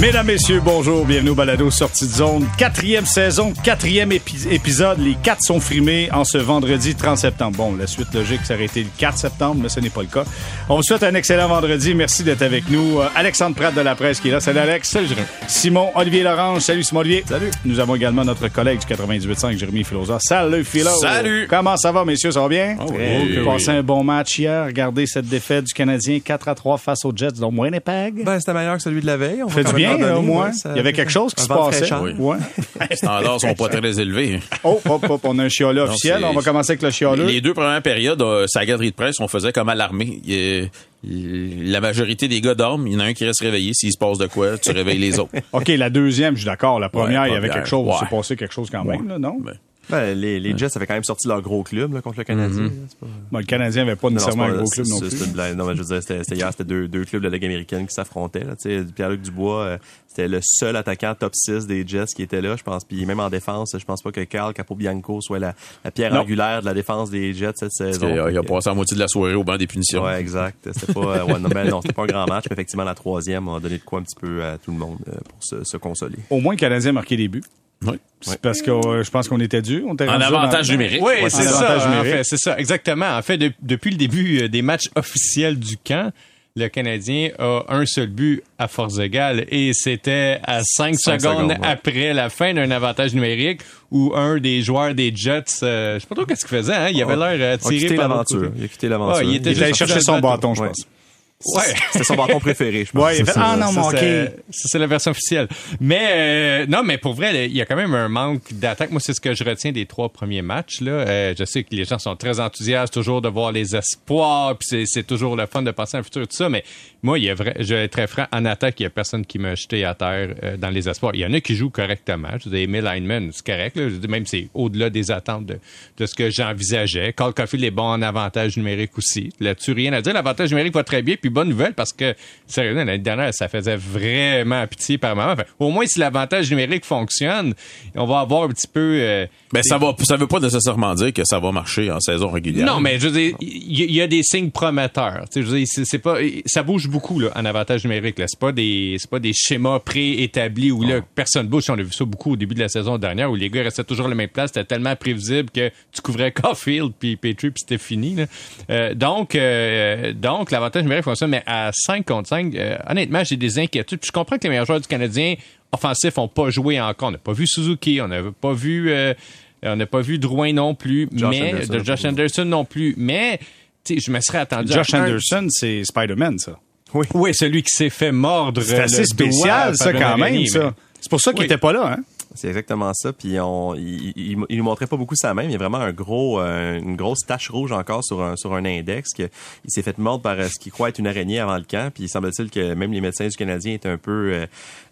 Mesdames, messieurs, bonjour, bienvenue au Balado Sortie de Zone. 4e saison, 4e épisode. Les 4 sont frimés en ce vendredi 30 septembre. Bon, la suite logique, ça aurait été le 4 septembre, mais ce n'est pas le cas. On vous souhaite un excellent vendredi. Merci d'être avec nous. Alexandre Pratt de La Presse qui est là. Salut, Alex. Salut, Jérémy. Simon-Olivier Laurent. Salut, Simon-Olivier. Salut. Nous avons également notre collègue du 98.5, Jérémy Filosa. Salut, Philo. Salut. Comment ça va, messieurs? Ça va bien? Oh, oui. Vous passez un bon match hier. Regardez cette défaite du Canadien 4-3 face aux Jets, dont Winnipeg. Ben, c'était meilleur que celui de la veille. On fait du bien. Donné, au moins. Ouais, il y avait quelque chose qui se passait. Oui. Ouais. Les standards sont pas très élevés. Oh, hop, hop, on a un chialeux officiel. On va commencer avec le chialeux. Les deux premières périodes, sa galerie de presse, on faisait comme à l'armée. La majorité des gars dorment. Il y en a un qui reste réveillé. S'il se passe de quoi, tu réveilles les autres. OK, la deuxième, je suis d'accord. La première, il y avait quelque chose. Il s'est passé quelque chose quand même, là, non? Ben, les Jets avaient quand même sorti leur gros club là, contre le Canadien. Pas... Ben, le Canadien n'avait pas nécessairement un gros club non plus. Non, mais je veux dire, c'était hier, c'était deux clubs de la Ligue américaine qui s'affrontaient. Là, Pierre-Luc Dubois, c'était le seul attaquant top 6 des Jets qui était là, je pense. Puis même en défense, je pense pas que Carl Capobianco soit la pierre angulaire de la défense des Jets cette saison. Il a passé la moitié de la soirée au banc des punitions. Ouais, exact. C'était pas, c'était pas un grand match, mais effectivement, la troisième a donné de quoi un petit peu à tout le monde pour se consoler. Au moins, le Canadien a marqué des buts. Oui. C'est parce que je pense qu'on était dû. En avantage numérique. Oui, ouais, c'est ça. En fait, c'est ça, exactement. En fait, depuis le début des matchs officiels du camp, le Canadien a un seul but à force égale et c'était à 5 secondes après la fin d'un avantage numérique où un des joueurs des Jets, je sais pas trop qu'est-ce qu'il faisait, hein, il avait l'air tiré par l'aventure. Il a quitté l'aventure. Il était allé chercher son bâton, je pense. Ouais, c'était son bâton préféré, je pense. Ouais, c'est la version officielle. Mais non, mais pour vrai, il y a quand même un manque d'attaque. Moi, c'est ce que je retiens des 3 premiers matchs là. Je sais que les gens sont très enthousiastes toujours de voir les espoirs, puis c'est toujours le fun de penser à un futur tout ça, mais moi, je vais être très franc, en attaque, il y a personne qui m'a jeté à terre dans les espoirs. Il y en a qui jouent correctement. Je veux dire, Emil Heinemann, c'est correct là, je veux dire, même c'est au-delà des attentes de ce que j'envisageais. Cole Caufield est bon en avantage numérique aussi. Là-dessus, rien à dire, l'avantage numérique va très bien. Puis bonne nouvelle parce que, sérieusement, l'année dernière, ça faisait vraiment pitié par moment. Enfin, au moins, si l'avantage numérique fonctionne, on va avoir un petit peu... mais ça veut pas nécessairement dire que ça va marcher en saison régulière. Non, mais je veux dire, il y a des signes prometteurs. Je veux dire, c'est pas, ça bouge beaucoup là, en avantage numérique. Là. C'est pas des schémas préétablis où là, personne bouge. On a vu ça beaucoup au début de la saison dernière où les gars restaient toujours à la même place. C'était tellement prévisible que tu couvrais Caufield puis Petrie, puis c'était fini. Là. Donc l'avantage numérique fonctionne. Mais à 5 contre 5, honnêtement, j'ai des inquiétudes. Puis je comprends que les meilleurs joueurs du Canadien offensifs n'ont pas joué encore. On n'a pas vu Suzuki, on n'a pas vu Drouin non plus, Josh Anderson non plus. Mais je me serais attendu. Josh Anderson, c'est Spider-Man, ça. Oui. Oui, celui qui s'est fait mordre. C'est assez spécial, ça, quand même. Ça. C'est pour ça qu'il n'était pas là, hein? C'est exactement ça. Puis il nous montrait pas beaucoup sa main. Il y a vraiment une grosse tache rouge encore sur un index. Que il s'est fait mordre par ce qu'il croit être une araignée avant le camp. Puis il semble-t-il que même les médecins du Canadien étaient un peu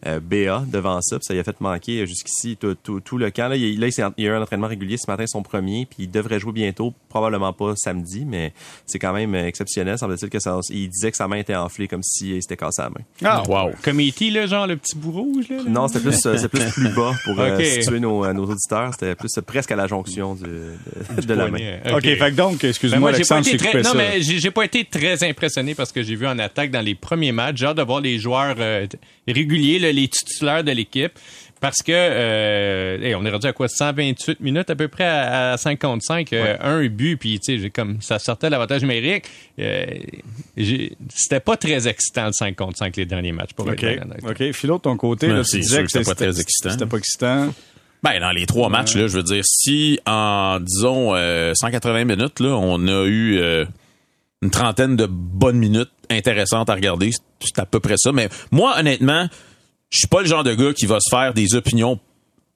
BA devant ça. Puis ça lui a fait manquer jusqu'ici tout le camp. Là, il y a eu un entraînement régulier ce matin, son premier. Puis il devrait jouer bientôt, probablement pas samedi, mais c'est quand même exceptionnel. Semble-t-il que il disait que sa main était enflée comme s'il s'était cassé la main. Ah, wow! Comme E.T., là, genre le petit bout rouge? Là, non, c'est plus plus bas. Pour situer nos auditeurs, c'était plus presque à la jonction de la main. Okay. Fait que donc, excuse-moi, moi, Alexandre, non, mais j'ai pas été très impressionné parce que j'ai vu en attaque dans les premiers matchs, j'ai hâte de voir les joueurs réguliers, là, les titulaires de l'équipe, parce que on est rendu à quoi, 128 minutes à peu près à 55, un but, puis tu sais, comme ça sortait l'avantage numérique, c'était pas très excitant le 5 contre 5 les derniers matchs pour être honnête. OK, Philo, de ton côté, là, tu disais que c'était pas très excitant. C'était pas excitant. Ben, dans les 3 matchs, là, je veux dire, si en, disons, 180 minutes, là, on a eu une trentaine de bonnes minutes intéressantes à regarder, c'est à peu près ça. Mais moi, honnêtement, je suis pas le genre de gars qui va se faire des opinions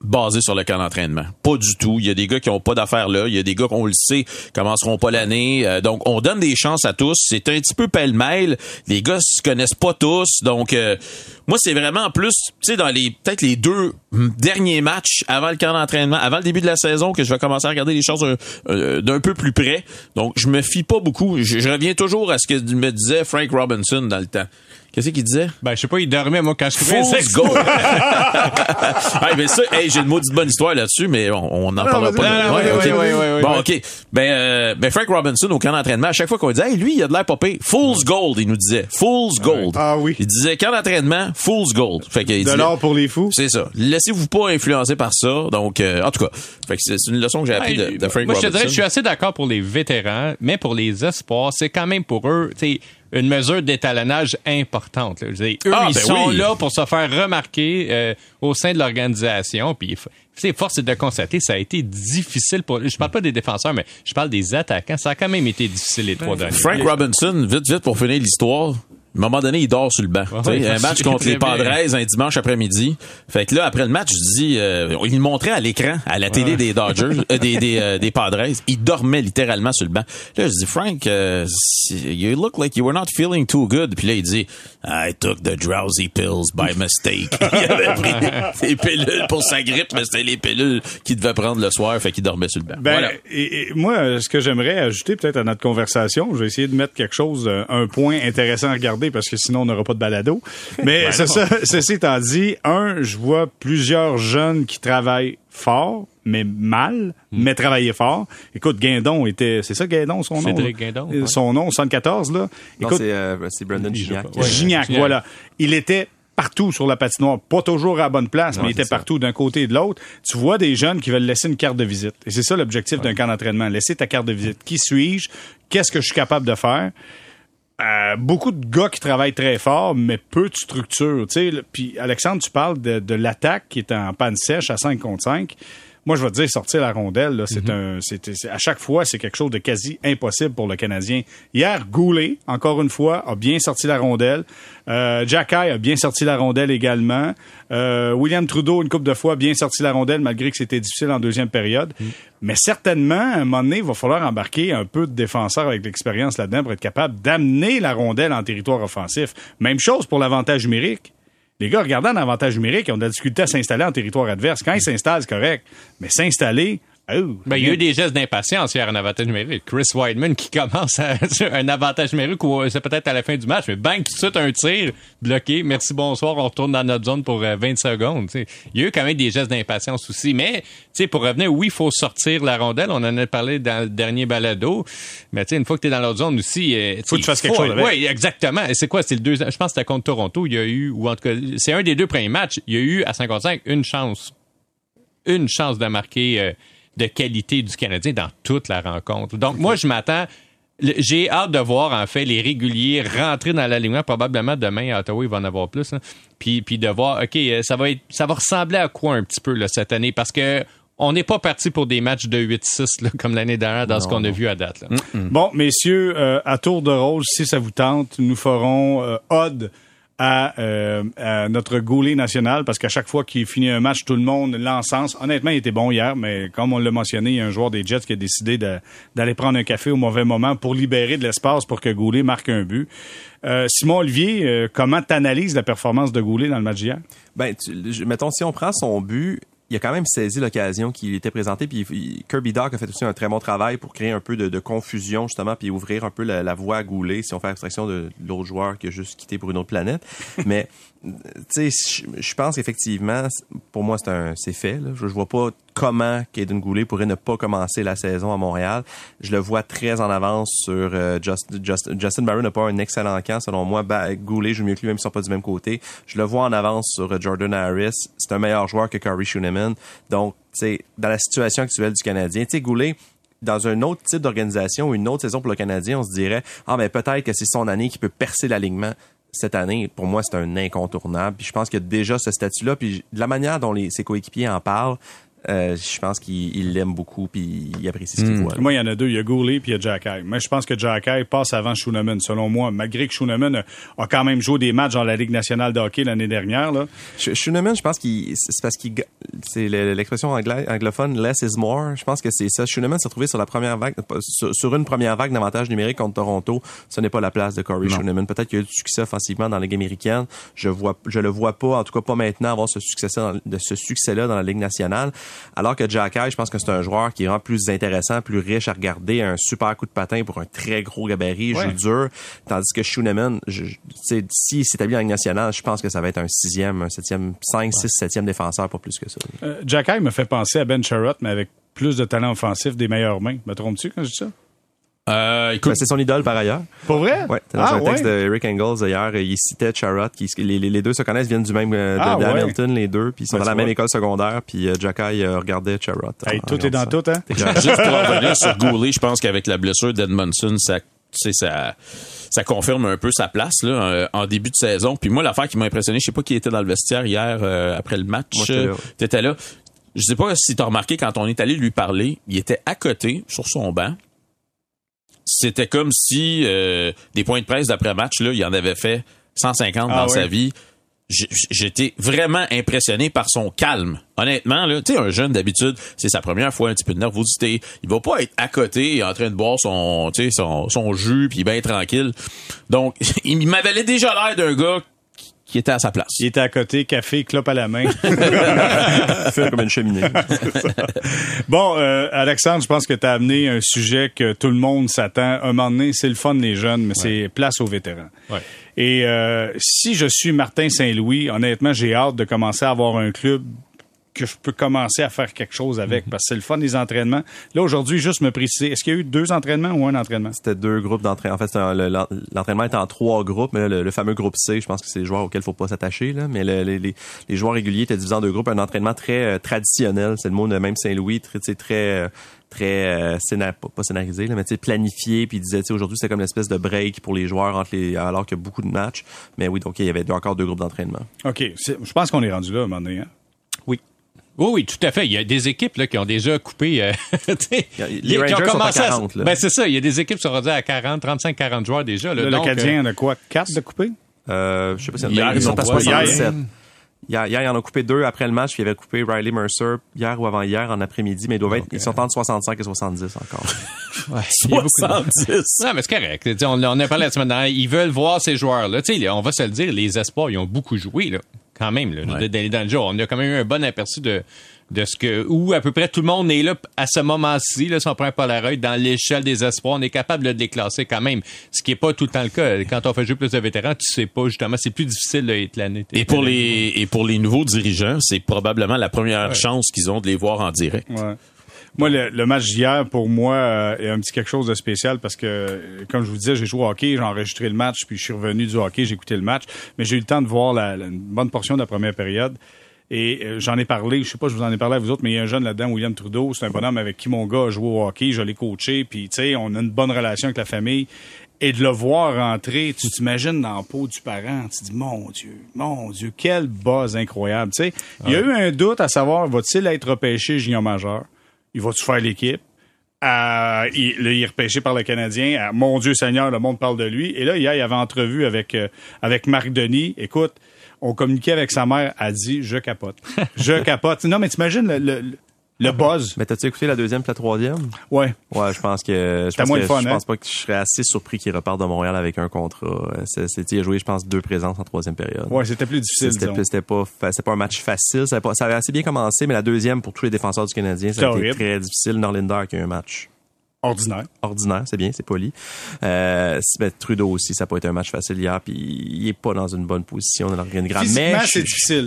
basées sur le camp d'entraînement. Pas du tout. Il y a des gars qui ont pas d'affaires là. Il y a des gars qu'on le sait, commenceront pas l'année. Donc, on donne des chances à tous. C'est un petit peu pêle-mêle. Les gars se connaissent pas tous. Donc, moi, c'est vraiment plus, tu sais, dans peut-être les 2 derniers matchs avant le camp d'entraînement, avant le début de la saison, que je vais commencer à regarder les choses d'un peu plus près. Donc, je me fie pas beaucoup. Je reviens toujours à ce que me disait Frank Robinson dans le temps. Qu'est-ce qu'il disait? Ben, je sais pas, il dormait, moi, quand je trouvais ça. Let's go! Hey, ben ça, hey, j'ai une maudite bonne histoire là-dessus, mais on en parlera pas. Non, ouais, okay. Oui, bon, OK. Ben, Frank Robinson, au camp d'entraînement, à chaque fois qu'on disait, hey, lui, il a de l'air pas pire. Fool's Gold, il nous disait. Fool's Gold. Ah oui. Il disait, camp d'entraînement, Fool's Gold. Fait que, il disait, de l'or pour les fous. C'est ça. Laissez-vous pas influencer par ça. Donc, en tout cas, fait que c'est une leçon que j'ai appris de Frank Robinson. Moi, je te dirais que je suis assez d'accord pour les vétérans, mais pour les espoirs, c'est quand même pour eux, tu sais, une mesure d'étalonnage importante. Là. Je veux dire, eux, ils sont là pour se faire remarquer au sein de l'organisation. Puis, force est de constater, ça a été difficile pour... Je parle pas des défenseurs, mais je parle des attaquants. Ça a quand même été difficile les trois derniers. Frank Robinson, vite, pour finir l'histoire... À un moment donné, il dort sur le banc. Un match contre les Padres, un dimanche après-midi. Fait que là, après le match, je dis... il montrait à l'écran, à la télé des Dodgers, des Padres. Il dormait littéralement sur le banc. Là, je dis, Frank, you look like you were not feeling too good. Puis là, il dit, I took the drowsy pills by mistake. Il avait pris ses pilules pour sa grippe, mais c'était les pilules qu'il devait prendre le soir, fait qu'il dormait sur le banc. Ben, voilà. Et moi, ce que j'aimerais ajouter peut-être à notre conversation, je vais essayer de mettre quelque chose, un point intéressant à regarder, parce que sinon on n'aura pas de balado. Mais ben ceci étant dit, je vois plusieurs jeunes qui travaillent fort, mais mal, mais travailler fort. Écoute, Guindon était... C'est ça, Guindon, son nom? Cédric Guindon. Son nom, 74, là. Écoute, non, c'est Brandon Gignac. Gignac, voilà. Il était partout sur la patinoire. Pas toujours à la bonne place, mais il était partout, d'un côté et de l'autre. Tu vois des jeunes qui veulent laisser une carte de visite. Et c'est ça l'objectif d'un camp d'entraînement. Laisser ta carte de visite. Qui suis-je? Qu'est-ce que je suis capable de faire? Beaucoup de gars qui travaillent très fort, mais peu de structure. Puis Alexandre, tu parles de l'attaque qui est en panne sèche à 5 contre 5. Moi, je vais te dire, sortir la rondelle, là, à chaque fois, c'est quelque chose de quasi impossible pour le Canadien. Hier, Goulet, encore une fois, a bien sorti la rondelle. Jack High a bien sorti la rondelle également. William Trudeau, une couple de fois, a bien sorti la rondelle, malgré que c'était difficile en deuxième période. Mais certainement, à un moment donné, il va falloir embarquer un peu de défenseurs avec l'expérience là-dedans pour être capable d'amener la rondelle en territoire offensif. Même chose pour l'avantage numérique. Les gars, regardant un avantage numérique, ils ont de la difficulté à s'installer en territoire adverse. Quand ils s'installent, c'est correct. Mais s'installer... il y a eu des gestes d'impatience hier en avantage numérique. Chris Wideman qui commence un avantage numérique où c'est peut-être à la fin du match, mais bang, tout de suite un tir, bloqué, merci, bonsoir, on retourne dans notre zone pour 20 secondes. T'sais. Il y a eu quand même des gestes d'impatience aussi, mais pour revenir, il faut sortir la rondelle, on en a parlé dans le dernier balado, mais une fois que tu es dans notre zone aussi... faut que tu fasses quelque chose avec. Oui, exactement. Et c'est quoi? C'est le deuxième, je pense que c'était contre Toronto, il y a eu, ou en tout cas, c'est un des deux premiers matchs, il y a eu à 55 une chance de marquer... de qualité du Canadien dans toute la rencontre. Donc, moi, je m'attends... J'ai hâte de voir, en fait, les réguliers rentrer dans l'alignement. Probablement, demain, à Ottawa, il va en avoir plus. Hein. Puis de voir, OK, ça va ressembler à quoi un petit peu là, cette année? Parce que on n'est pas parti pour des matchs de 8-6 là, comme l'année dernière dans ce qu'on a vu à date. Là. Bon, messieurs, à tour de rôle, si ça vous tente, nous ferons ode à notre Goulet national, parce qu'à chaque fois qu'il finit un match, tout le monde l'encense. Honnêtement, il était bon hier, mais comme on l'a mentionné, il y a un joueur des Jets qui a décidé d'aller prendre un café au mauvais moment pour libérer de l'espace pour que Goulet marque un but. Simon-Olivier, comment t'analyses la performance de Goulet dans le match d'hier? Ben, mettons, si on prend son but... Il a quand même saisi l'occasion qui était présentée, puis Kirby Dock a fait aussi un très bon travail pour créer un peu de confusion, justement, puis ouvrir un peu la voie à Goulet, si on fait abstraction de l'autre joueur qui a juste quitté pour une autre planète. Mais, tu sais, je pense qu'effectivement, pour moi, c'est fait. Là. Je vois pas comment Kaden Goulet pourrait ne pas commencer la saison à Montréal. Je le vois très en avance sur Justin Barron n'a pas un excellent camp, selon moi. Goulet joue mieux que lui, même s'ils sont pas du même côté. Je le vois en avance sur Jordan Harris. C'est un meilleur joueur que Curry Shuneman. Donc, tu sais, dans la situation actuelle du Canadien, tu sais, Goulet, dans un autre type d'organisation ou une autre saison pour le Canadien, on se dirait, mais peut-être que c'est son année qui peut percer l'alignement. Cette année, pour moi, c'est un incontournable. Puis je pense qu'il y a déjà ce statut-là. Puis de la manière dont ses coéquipiers en parlent, je pense qu'il l'aime beaucoup puis il apprécie ce qu'il voit. Moi, il y en a deux. Il y a Goulet puis il y a Jack High. Moi, je pense que Jack High passe avant Shuneman, selon moi. Malgré que Shuneman a quand même joué des matchs dans la Ligue nationale de hockey l'année dernière. Là. Shuneman, je pense qu'il... C'est parce qu'il... C'est l'expression anglophone « less is more ». Je pense que c'est ça. Shuneman s'est retrouvé sur la première vague... Sur une première vague d'avantages numériques contre Toronto. Ce n'est pas la place de Corey Shuneman. Peut-être qu'il y a eu du succès offensivement dans la Ligue américaine. Je le vois pas, en tout cas pas maintenant, avoir ce succès-là dans la Ligue nationale. Alors que Jack High, je pense que c'est un joueur qui est vraiment plus intéressant, plus riche à regarder, un super coup de patin pour un très gros gabarit, joue dur. Tandis que Shuneman, s'il s'établit en Ligue nationale, je pense que ça va être un sixième, un septième, cinq, six, septième défenseur, pas plus que ça. Jack High me fait penser à Ben Chiarot, mais avec plus de talent offensif, des meilleures mains. Me trompes-tu quand je dis ça? Écoute, c'est son idole par ailleurs. Pour vrai? Ouais. Dans un texte de Eric Engels hier, il citait Chiarot. Les deux se connaissent, viennent du même de Hamilton, les deux. Puis ils sont dans la même école secondaire. Puis Jack High regardait Chiarot. Hey, tout est dans tout, hein? Juste pour revenir sur Goulet, je pense qu'avec la blessure d'Edmondson, ça confirme un peu sa place là, en début de saison. Puis moi, l'affaire qui m'a impressionné, je sais pas qui était dans le vestiaire hier après le match. Moi, t'étais là. Je sais pas si t'as remarqué, quand on est allé lui parler, il était à côté sur son banc. C'était comme si des points de presse d'après-match, là, il en avait fait 150 dans sa vie. J'étais vraiment impressionné par son calme. Honnêtement, là, tu sais, un jeune d'habitude, c'est sa première fois, un petit peu de nervosité. Il va pas être à côté en train de boire son jus puis bien tranquille. Donc, il m'avait déjà l'air d'un gars qui était à sa place. Il était à côté, café, clope à la main. Fait comme une cheminée. Bon, Alexandre, je pense que tu as amené un sujet que tout le monde s'attend. Un moment donné, c'est le fun des jeunes, mais c'est place aux vétérans. Ouais. Et si je suis Martin Saint-Louis, honnêtement, j'ai hâte de commencer à avoir un club que je peux commencer à faire quelque chose avec, parce que c'est le fun des entraînements. Là, aujourd'hui, juste me préciser, est-ce qu'il y a eu deux entraînements ou un entraînement? C'était deux groupes d'entraînement. En fait, l'entraînement est en trois groupes, mais là, le fameux groupe C, je pense que c'est les joueurs auxquels il faut pas s'attacher, là. Mais les joueurs réguliers étaient divisés en deux groupes. Un entraînement très traditionnel, c'est le mot de même Saint-Louis, très pas scénarisé là, mais planifié, puis il disait aujourd'hui c'était comme une espèce de break pour les joueurs alors qu'il y a beaucoup de matchs. Mais oui, donc il y avait encore deux groupes d'entraînement. OK, je pense qu'on est rendu là à un moment donné, hein? Oui, tout à fait. Il y a des équipes là, qui ont déjà coupé... les Rangers qui ont commencé sont à 40. Là. Ben, c'est ça. Il y a des équipes qui sont rendues à 40 joueurs déjà. Là, donc, le Canadien a quoi? 4 de coupé? Je sais pas si ils sont à 67. Hier, ils en ont coupé 2 après le match. Puis ils avaient coupé Riley Mercer hier ou avant-hier en après-midi. Mais ils sont entre 65 et 70 encore. Ouais, 70? Non, mais c'est correct. On a parlé la semaine dernière. Ils veulent voir ces joueurs-là. On va se le dire, les espoirs, ils ont beaucoup joué, là. Quand même, là, dans le jour, on a quand même eu un bon aperçu de ce que, où à peu près tout le monde est là à ce moment-ci, là, si on prend un Polaroid, dans l'échelle des espoirs, on est capable là, de les classer quand même, ce qui n'est pas tout le temps le cas. Quand on fait jouer plus de vétérans, tu sais pas, justement, c'est plus difficile d'être l'année. Et pour les nouveaux dirigeants, c'est probablement la première chance qu'ils ont de les voir en direct. Ouais. Moi, le match d'hier, pour moi, est un petit quelque chose de spécial parce que, comme je vous disais, j'ai joué au hockey, j'ai enregistré le match, puis je suis revenu du hockey, j'ai écouté le match, mais j'ai eu le temps de voir une bonne portion de la première période. Et j'en ai parlé, je sais pas si je vous en ai parlé à vous autres, mais il y a un jeune là-dedans, William Trudeau, c'est un bonhomme avec qui mon gars a joué au hockey, je l'ai coaché, puis tu sais, on a une bonne relation avec la famille. Et de le voir rentrer, tu t'imagines dans la peau du parent, tu te dis, mon Dieu, quelle base incroyable. Tu sais, il y a eu un doute à savoir, va-t-il être repêché junior majeur? Il va-tu faire l'équipe? Il est repêché par le Canadien. Mon Dieu Seigneur, le monde parle de lui. Et là, hier, il y avait entrevue avec Marc Denis. Écoute, on communiquait avec sa mère. Elle dit, je capote. Je capote. Non, mais t'imagines le buzz. Mais t'as-tu écouté la deuxième et la troisième? Ouais. Ouais, je pense que... Je pense pas que je serais assez surpris qu'il reparte de Montréal avec un contrat. Il a joué, je pense, 2 présences en troisième période. Ouais, c'était plus difficile, c'était pas un match facile. Ça avait assez bien commencé, mais la deuxième, pour tous les défenseurs du Canadien, ça a été très difficile. Norlinder qui a eu un match... Ordinaire, c'est bien, c'est poli. Trudeau aussi, ça n'a pas été un match facile hier, puis il n'est pas dans une bonne position dans l'organigramme.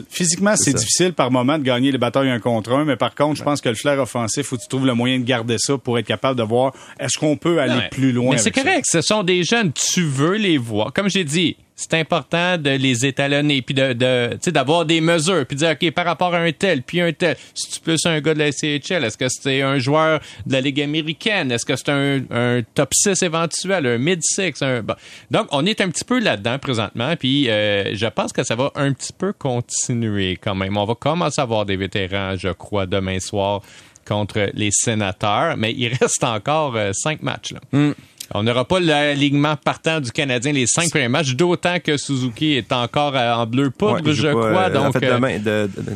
Physiquement, c'est difficile par moment de gagner les batailles 1 contre 1, mais par contre, je pense que le flair offensif, faut que tu trouves le moyen de garder ça pour être capable de voir est-ce qu'on peut aller plus loin. Mais c'est correct, ça. Ce sont des jeunes, tu veux les voir. Comme j'ai dit, c'est important de les étalonner, puis d'avoir des mesures, puis de dire, OK, par rapport à un tel, si tu plus un gars de la CHL, est-ce que c'est un joueur de la Ligue américaine? Est-ce que c'est un top 6 éventuel, un mid-6? Donc, on est un petit peu là-dedans présentement, puis je pense que ça va un petit peu continuer quand même. On va commencer à avoir des vétérans, je crois, demain soir contre les Sénateurs, mais il reste encore 5 matchs, là. Mm. On n'aura pas l'alignement partant du Canadien les 5 premiers matchs, d'autant que Suzuki est encore en bleu poudre, je crois. Donc, en fait, demain,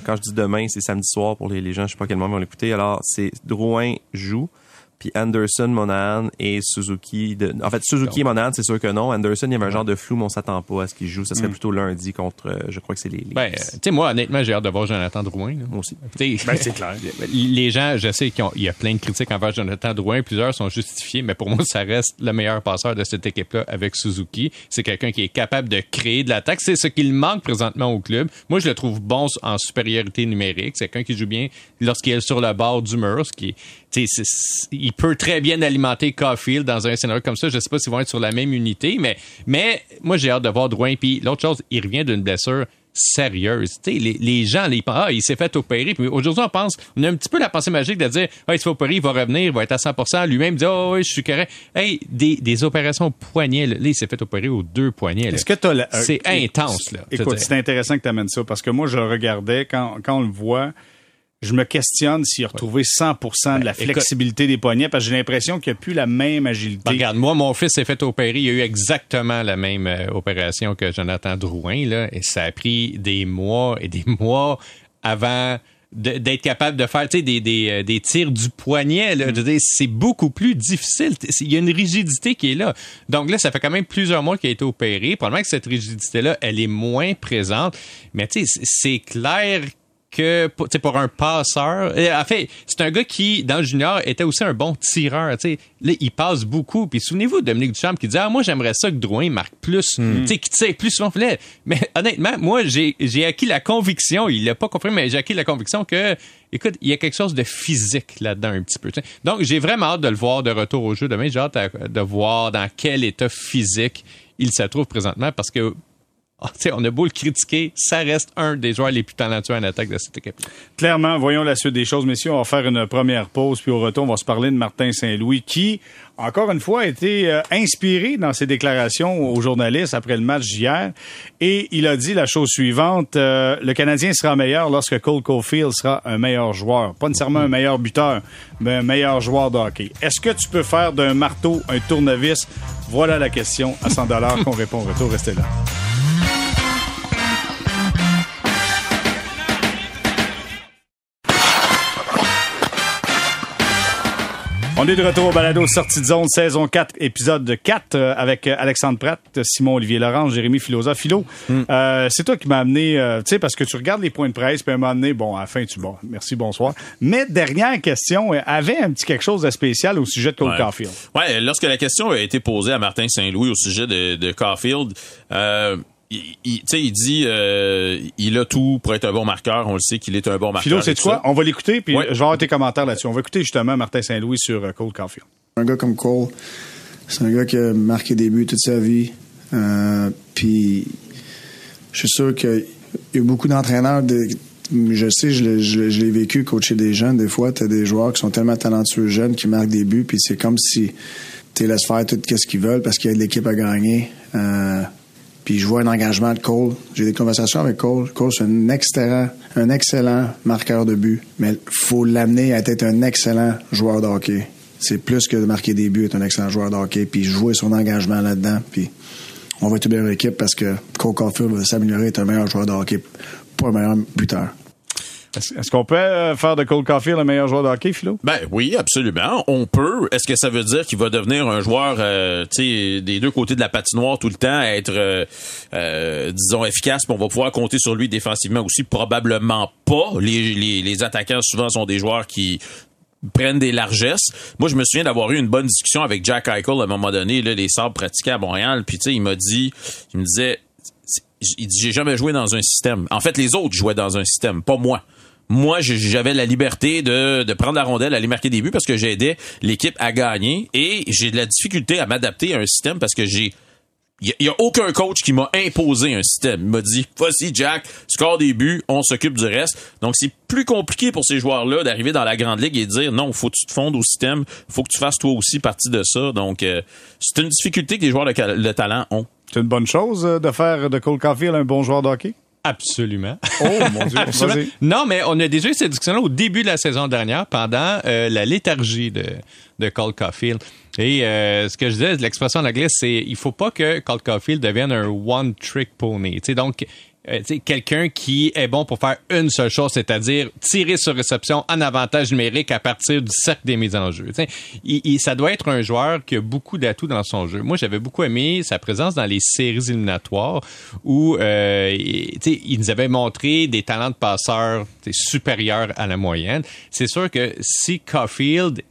quand je dis demain, c'est samedi soir pour les gens, je ne sais pas quel moment ils vont l'écouter. Alors, Drouin joue, puis Anderson, Monan et Suzuki. En fait, Suzuki et Monan, c'est sûr que non. Anderson, il y avait un genre de flou, mais on s'attend pas à ce qu'il joue. Ça serait plutôt lundi contre, je crois que c'est les Leafs. Ben, tu sais, moi, honnêtement, j'ai hâte de voir Jonathan Drouin. Là. Moi aussi. Ben, c'est clair. Les gens, je sais qu'il y a plein de critiques envers Jonathan Drouin. Plusieurs sont justifiés, mais pour moi, ça reste le meilleur passeur de cette équipe-là avec Suzuki. C'est quelqu'un qui est capable de créer de l'attaque. C'est ce qu'il manque présentement au club. Moi, je le trouve bon en supériorité numérique. C'est quelqu'un qui joue bien lorsqu'il est sur le bord du mur, ce qui est... il peut très bien alimenter Caufield dans un scénario comme ça. Je ne sais pas s'ils vont être sur la même unité, mais moi, j'ai hâte de voir Drouin. Puis l'autre chose, il revient d'une blessure sérieuse. Les gens, ils pensent, il s'est fait opérer. Puis aujourd'hui, on a un petit peu la pensée magique de dire, il se fait opérer, il va revenir, il va être à 100%. Lui-même dit, oui, je suis correct. Hey, des opérations poignets, là, il s'est fait opérer aux deux poignets. Là. Est-ce que t'as c'est intense, là. Écoute, c'est intéressant que tu amènes ça, parce que moi, je regardais, quand on le voit... Je me questionne s'il a retrouvé 100% de la flexibilité des poignets, parce que j'ai l'impression qu'il n'y a plus la même agilité. Ben, regarde, moi, mon fils s'est fait opérer. Il a eu exactement la même opération que Jonathan Drouin, là, et ça a pris des mois et des mois avant d'être capable de faire des tirs du poignet. Là. Je veux dire, c'est beaucoup plus difficile. Il y a une rigidité qui est là. Donc là, ça fait quand même plusieurs mois qu'il a été opéré. Probablement que cette rigidité-là, elle est moins présente. Mais tu sais, c'est clair que pour un passeur... En fait, c'est un gars qui, dans le junior, était aussi un bon tireur. T'sais. Là, il passe beaucoup. Puis souvenez-vous de Dominique Ducharme qui dit « Ah, moi, j'aimerais ça que Drouin marque plus. » Tu sais, qu'il tire plus souvent. Mais honnêtement, moi, j'ai acquis la conviction, il l'a pas compris, mais j'ai acquis la conviction que, écoute, il y a quelque chose de physique là-dedans un petit peu. T'sais. Donc, j'ai vraiment hâte de le voir de retour au jeu demain. J'ai hâte de voir dans quel état physique il se trouve présentement, parce que on a beau le critiquer, ça reste un des joueurs les plus talentueux en attaque de cette équipe. Clairement, voyons la suite des choses, messieurs. On va faire une première pause, puis au retour, on va se parler de Martin Saint-Louis, qui, encore une fois, a été inspiré dans ses déclarations aux journalistes après le match d'hier. Et il a dit la chose suivante, le Canadien sera meilleur lorsque Cole Caufield sera un meilleur joueur. Pas nécessairement un meilleur buteur, mais un meilleur joueur de hockey. Est-ce que tu peux faire d'un marteau un tournevis? Voilà la question à $100 qu'on répond au retour. Restez là. On est de retour au Balado Sortie de Zone, saison 4, épisode 4, avec Alexandre Pratt, Simon-Olivier Laurent, Jérémy Filosa. Philo, c'est toi qui m'as amené, tu sais, parce que tu regardes les points de presse, puis m'as amené, bon, à la fin, merci, bonsoir. Mais dernière question, avait un petit quelque chose de spécial au sujet de Cole Caufield. Ouais, lorsque la question a été posée à Martin Saint-Louis au sujet de Caufield, il dit il a tout pour être un bon marqueur. On le sait qu'il est un bon marqueur. Philo, c'est quoi? On va l'écouter, puis je vais avoir tes commentaires là-dessus. On va écouter justement Martin Saint-Louis sur Cole Caufield. Un gars comme Cole, c'est un gars qui a marqué des buts toute sa vie. Puis je suis sûr qu'il y a beaucoup d'entraîneurs... Je sais, je l'ai vécu, coacher des jeunes. Des fois, tu as des joueurs qui sont tellement talentueux jeunes qui marquent des buts, puis c'est comme si tu les laisses faire tout ce qu'ils veulent parce qu'il y a de l'équipe à gagner. Puis je vois un engagement de Cole. J'ai des conversations avec Cole. Cole, c'est un excellent marqueur de but. Mais il faut l'amener à être un excellent joueur de hockey. C'est plus que de marquer des buts, être un excellent joueur de hockey. Puis jouer son engagement là-dedans. Puis on va être une meilleure équipe parce que Cole Caufield va s'améliorer, être un meilleur joueur de hockey, pas un meilleur buteur. Est-ce qu'on peut faire de Cole Caufield le meilleur joueur de hockey, Philo? Ben oui, absolument. On peut. Est-ce que ça veut dire qu'il va devenir un joueur des deux côtés de la patinoire tout le temps, être disons efficace, puis on va pouvoir compter sur lui défensivement aussi? Probablement pas. Les attaquants souvent sont des joueurs qui prennent des largesses. Moi, je me souviens d'avoir eu une bonne discussion avec Jack Eichel à un moment donné, là, les Sabres pratiquaient à Montréal, puis il me disait j'ai jamais joué dans un système. En fait, les autres jouaient dans un système, pas moi. Moi, j'avais la liberté de prendre la rondelle, aller marquer des buts parce que j'aidais l'équipe à gagner, et j'ai de la difficulté à m'adapter à un système parce que il y a aucun coach qui m'a imposé un système. Il m'a dit, voici Jack, score des buts, on s'occupe du reste. Donc, c'est plus compliqué pour ces joueurs-là d'arriver dans la grande ligue et de dire, non, faut que tu te fondes au système, faut que tu fasses toi aussi partie de ça. Donc, c'est une difficulté que les joueurs de talent ont. C'est une bonne chose de faire de Cole Caufield un bon joueur de hockey? Absolument. Oh, mon Dieu. Absolument. Non, mais on a déjà eu cette discussion-là au début de la saison dernière, pendant la léthargie de Cole Caufield. Et ce que je disais, l'expression en anglais, c'est il faut pas que Cole Caufield devienne un one-trick pony. T'sais, donc, quelqu'un qui est bon pour faire une seule chose, c'est-à-dire tirer sur réception en avantage numérique à partir du cercle des mises en jeu. Ça doit être un joueur qui a beaucoup d'atouts dans son jeu. Moi, j'avais beaucoup aimé sa présence dans les séries éliminatoires où il nous avait montré des talents de passeurs supérieurs à la moyenne. C'est sûr que si Caufield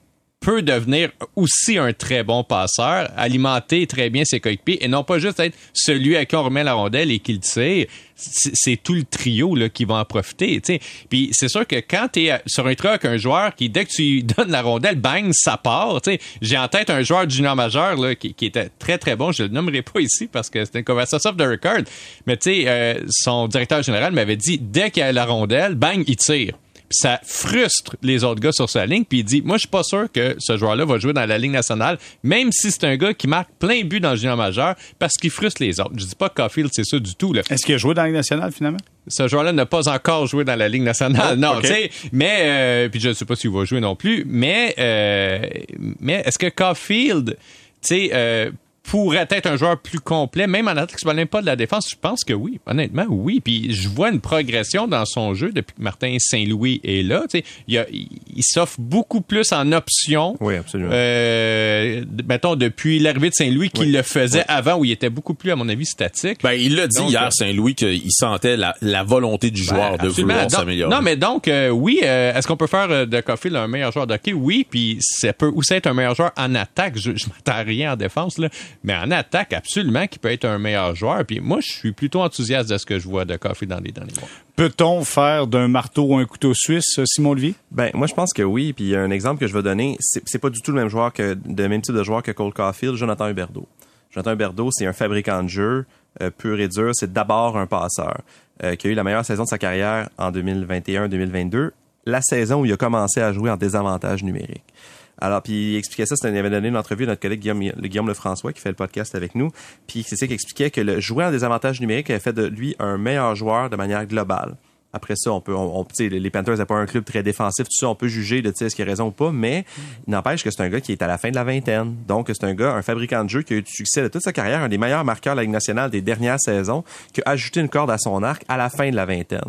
peut devenir aussi un très bon passeur, alimenter très bien ses coéquipiers et non pas juste être celui à qui on remet la rondelle et qui le tire. C'est tout le trio là, qui va en profiter. T'sais. Puis c'est sûr que quand tu es sur un truc avec un joueur qui, dès que tu lui donnes la rondelle, bang, ça part. T'sais. J'ai en tête un joueur du junior majeur là, qui était très, très bon. Je le nommerai pas ici parce que c'était une conversation de record. Mais son directeur général m'avait dit, dès qu'il a la rondelle, bang, il tire. Puis ça frustre les autres gars sur sa ligne. Puis il dit, moi, je suis pas sûr que ce joueur-là va jouer dans la Ligue nationale, même si c'est un gars qui marque plein but dans le junior majeur parce qu'il frustre les autres. Je dis pas que Caufield, c'est ça du tout. Là. Est-ce qu'il a joué dans la Ligue nationale, finalement? Ce joueur-là n'a pas encore joué dans la Ligue nationale. Oh, non, okay. Puis je ne sais pas s'il va jouer non plus. Mais est-ce que Caufield, pourrait être un joueur plus complet, même en attaque, je ne parle pas de la défense, je pense que oui, honnêtement, oui. Puis je vois une progression dans son jeu depuis que Martin Saint-Louis est là. Il s'offre beaucoup plus en options. Oui, absolument. Mettons, depuis l'arrivée de Saint-Louis qu'il le faisait avant, où il était beaucoup plus, à mon avis, statique. Ben, il l'a dit donc, hier, Saint-Louis, qu'il sentait la volonté du joueur de vouloir s'améliorer. Non, mais donc, est-ce qu'on peut faire de Caufield un meilleur joueur de hockey? Oui, puis ça peut aussi être un meilleur joueur en attaque. Je ne m'attends à rien en défense, là. Mais en attaque, absolument, qui peut être un meilleur joueur. Puis moi, je suis plutôt enthousiaste de ce que je vois de Caufield dans les derniers mois. Peut-on faire d'un marteau un couteau suisse, Simon-Olivier? Ben, moi, je pense que oui. Puis un exemple que je vais donner, c'est pas du tout le même type de joueur que Cole Caufield, Jonathan Huberdeau. Jonathan Huberdeau, c'est un fabricant de jeu pur et dur. C'est d'abord un passeur qui a eu la meilleure saison de sa carrière en 2021-2022, la saison où il a commencé à jouer en désavantage numérique. Alors, puis il expliquait ça, il avait donné une entrevue à notre collègue Guillaume Lefrançois qui fait le podcast avec nous, puis c'est ça qu'il expliquait que le jouer en désavantage numérique avait fait de lui un meilleur joueur de manière globale. Après ça, les Panthers n'avaient pas un club très défensif, tout ça, on peut juger de est-ce qu'il a raison ou pas, mais il n'empêche que c'est un gars qui est à la fin de la vingtaine. Donc, c'est un gars, un fabricant de jeu qui a eu du succès de toute sa carrière, un des meilleurs marqueurs de la Ligue nationale des dernières saisons, qui a ajouté une corde à son arc à la fin de la vingtaine.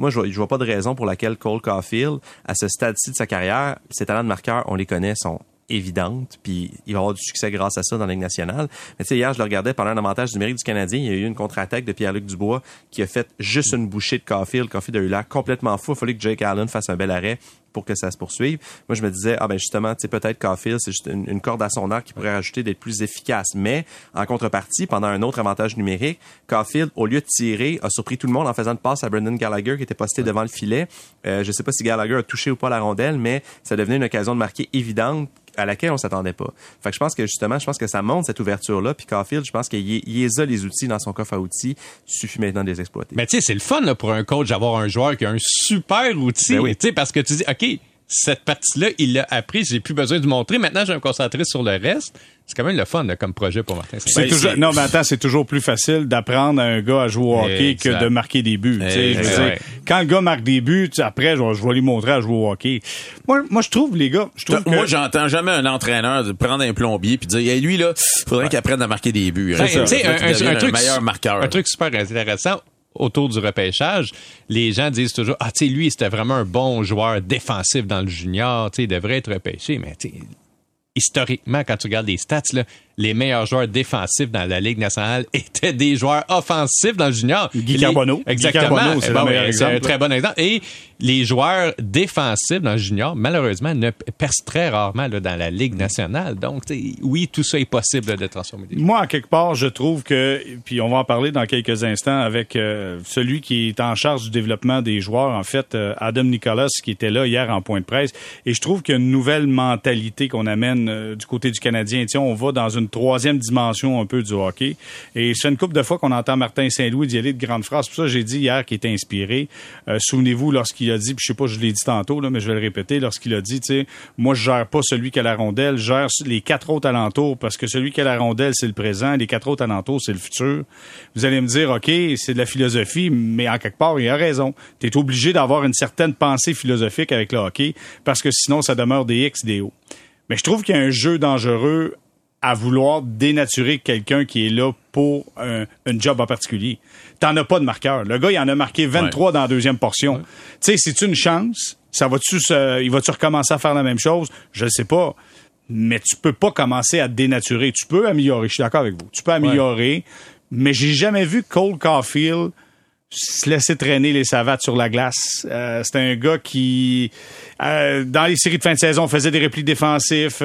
Moi, je vois pas de raison pour laquelle Cole Caufield, à ce stade-ci de sa carrière, ses talents de marqueur, on les connaît, sont évidentes, puis il va avoir du succès grâce à ça dans la Ligue nationale. Mais tu sais, hier, je le regardais pendant un avantage numérique du Canadien, il y a eu une contre-attaque de Pierre-Luc Dubois qui a fait juste une bouchée de Caufield. Caufield a eu l'air complètement fou. Il fallait que Jake Allen fasse un bel arrêt pour que ça se poursuive. Moi, je me disais, justement, tu sais, peut-être Caufield, c'est juste une corde à son arc qui pourrait rajouter d'être plus efficace. Mais, en contrepartie, pendant un autre avantage numérique, Caufield, au lieu de tirer, a surpris tout le monde en faisant une passe à Brendan Gallagher qui était posté devant le filet. Je sais pas si Gallagher a touché ou pas la rondelle, mais ça devenait une occasion de marquer évidente à laquelle on s'attendait pas. Fait que je pense que ça monte cette ouverture-là, puis Caufield, je pense qu'il a les outils dans son coffre à outils, il suffit maintenant de les exploiter. Mais tu sais, c'est le fun là, pour un coach d'avoir un joueur qui a un super outil, tu sais, parce que tu dis, OK, cette partie-là, il l'a appris, j'ai plus besoin de le montrer, maintenant je vais me concentrer sur le reste. C'est quand même le fun là, comme projet pour Martin Saint-Louis. Non, mais attends, c'est toujours plus facile d'apprendre à un gars à jouer au hockey que de marquer des buts. Quand le gars marque des buts, après, je vais lui montrer à jouer au hockey. Moi je trouve, les gars... Moi, j'entends jamais un entraîneur prendre un plombier puis dire, hey, lui, là, faudrait qu'il apprenne à marquer des buts. Hein. C'est un meilleur marqueur. Un truc super intéressant... Autour du repêchage, les gens disent toujours « Ah, tu sais, lui, c'était vraiment un bon joueur défensif dans le junior, tu sais, il devrait être repêché. » Mais tu sais, historiquement, quand tu regardes les stats, là, les meilleurs joueurs défensifs dans la Ligue nationale étaient des joueurs offensifs dans le junior. Guy Carbonneau. Exactement. Guy Carbonneau, c'est le meilleur exemple. C'est un très bon exemple. Et les joueurs défensifs dans le junior, malheureusement, ne percent très rarement là, dans la Ligue nationale. Donc, oui, tout ça est possible là, de transformer des joueurs. Moi, en quelque part, je trouve que, puis on va en parler dans quelques instants avec celui qui est en charge du développement des joueurs, en fait, Adam Nicholas, qui était là hier en point de presse. Et je trouve qu'il y a une nouvelle mentalité qu'on amène du côté du Canadien. T'sais, on va dans une troisième dimension un peu du hockey. Et c'est une couple de fois qu'on entend Martin Saint-Louis d'y aller de grandes phrases. Pour ça, j'ai dit hier qu'il était inspiré. Souvenez-vous, lorsqu'il a dit, puis je sais pas, je l'ai dit tantôt, là, mais je vais le répéter, lorsqu'il a dit, tu sais, moi, je gère pas celui qui a la rondelle, je gère les quatre autres alentours, parce que celui qui a la rondelle, c'est le présent, les quatre autres alentours, c'est le futur. Vous allez me dire, OK, c'est de la philosophie, mais en quelque part, il a raison. Tu es obligé d'avoir une certaine pensée philosophique avec le hockey, parce que sinon, ça demeure des X, des O. Mais je trouve qu'il y a un jeu dangereux à vouloir dénaturer quelqu'un qui est là pour un job en particulier. T'en as pas de marqueur. Le gars, il en a marqué 23 dans la deuxième portion. Ouais. Tu sais, c'est-tu une chance? Il va-tu recommencer à faire la même chose? Je ne sais pas. Mais tu peux pas commencer à te dénaturer. Tu peux améliorer, je suis d'accord avec vous. Tu peux améliorer, mais j'ai jamais vu Cole Caufield se laisser traîner les savates sur la glace. C'était un gars qui, dans les séries de fin de saison, faisait des replis défensifs.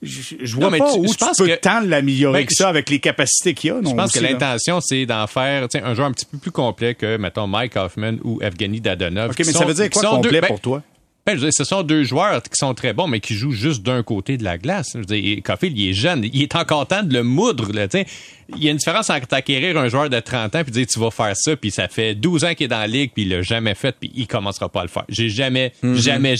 Je vois pas où tu peux tant l'améliorer que ça avec les capacités qu'il y a. Je pense que l'intention, c'est d'en faire un joueur un petit peu plus complet que, mettons, Mike Hoffman ou Evgeny Dadonov. OK, mais ça veut dire quoi complet pour toi? Ben, je veux dire, ce sont deux joueurs qui sont très bons, mais qui jouent juste d'un côté de la glace. Je veux dire, Caufield, il est jeune. Il est encore temps de le moudre, là, tu sais. Il y a une différence entre acquérir un joueur de 30 ans puis dire, tu vas faire ça, puis ça fait 12 ans qu'il est dans la ligue, puis il l'a jamais fait, puis il commencera pas à le faire. J'ai jamais vu ça. Mais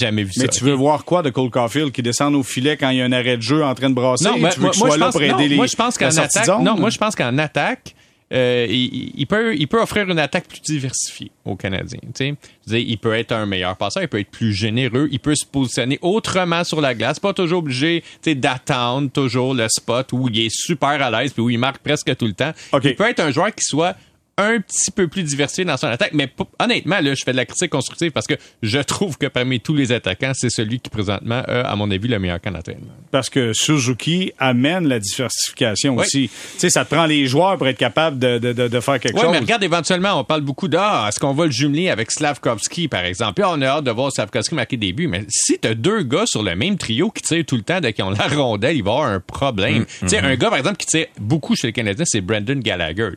tu veux voir quoi de Cole Caufield qui descend au filet quand il y a un arrêt de jeu en train de brasser? Non, mais tu veux qu'il soit là pour aider les... Moi, je pense qu'en attaque, il peut offrir une attaque plus diversifiée aux Canadiens. T'sais. Il peut être un meilleur passeur, il peut être plus généreux, il peut se positionner autrement sur la glace, pas toujours obligé d'attendre toujours le spot où il est super à l'aise et où il marque presque tout le temps. Okay. Il peut être un joueur qui soit un petit peu plus diversifié dans son attaque, mais honnêtement, là, je fais de la critique constructive parce que je trouve que parmi tous les attaquants, c'est celui qui, présentement, a, à mon avis, le meilleur Canadien. Parce que Suzuki amène la diversification aussi. Tu sais, ça te prend les joueurs pour être capable de faire quelque chose. Oui, mais regarde, éventuellement, on parle beaucoup est-ce qu'on va le jumeler avec Slavkovsky, par exemple? Puis on a hâte de voir Slavkovsky marquer des buts, mais si t'as deux gars sur le même trio qui tirent tout le temps dès qu'ils ont la rondelle, il va y avoir un problème. Tu sais, un gars, par exemple, qui tire beaucoup chez les Canadiens, c'est Brendan Gallagher.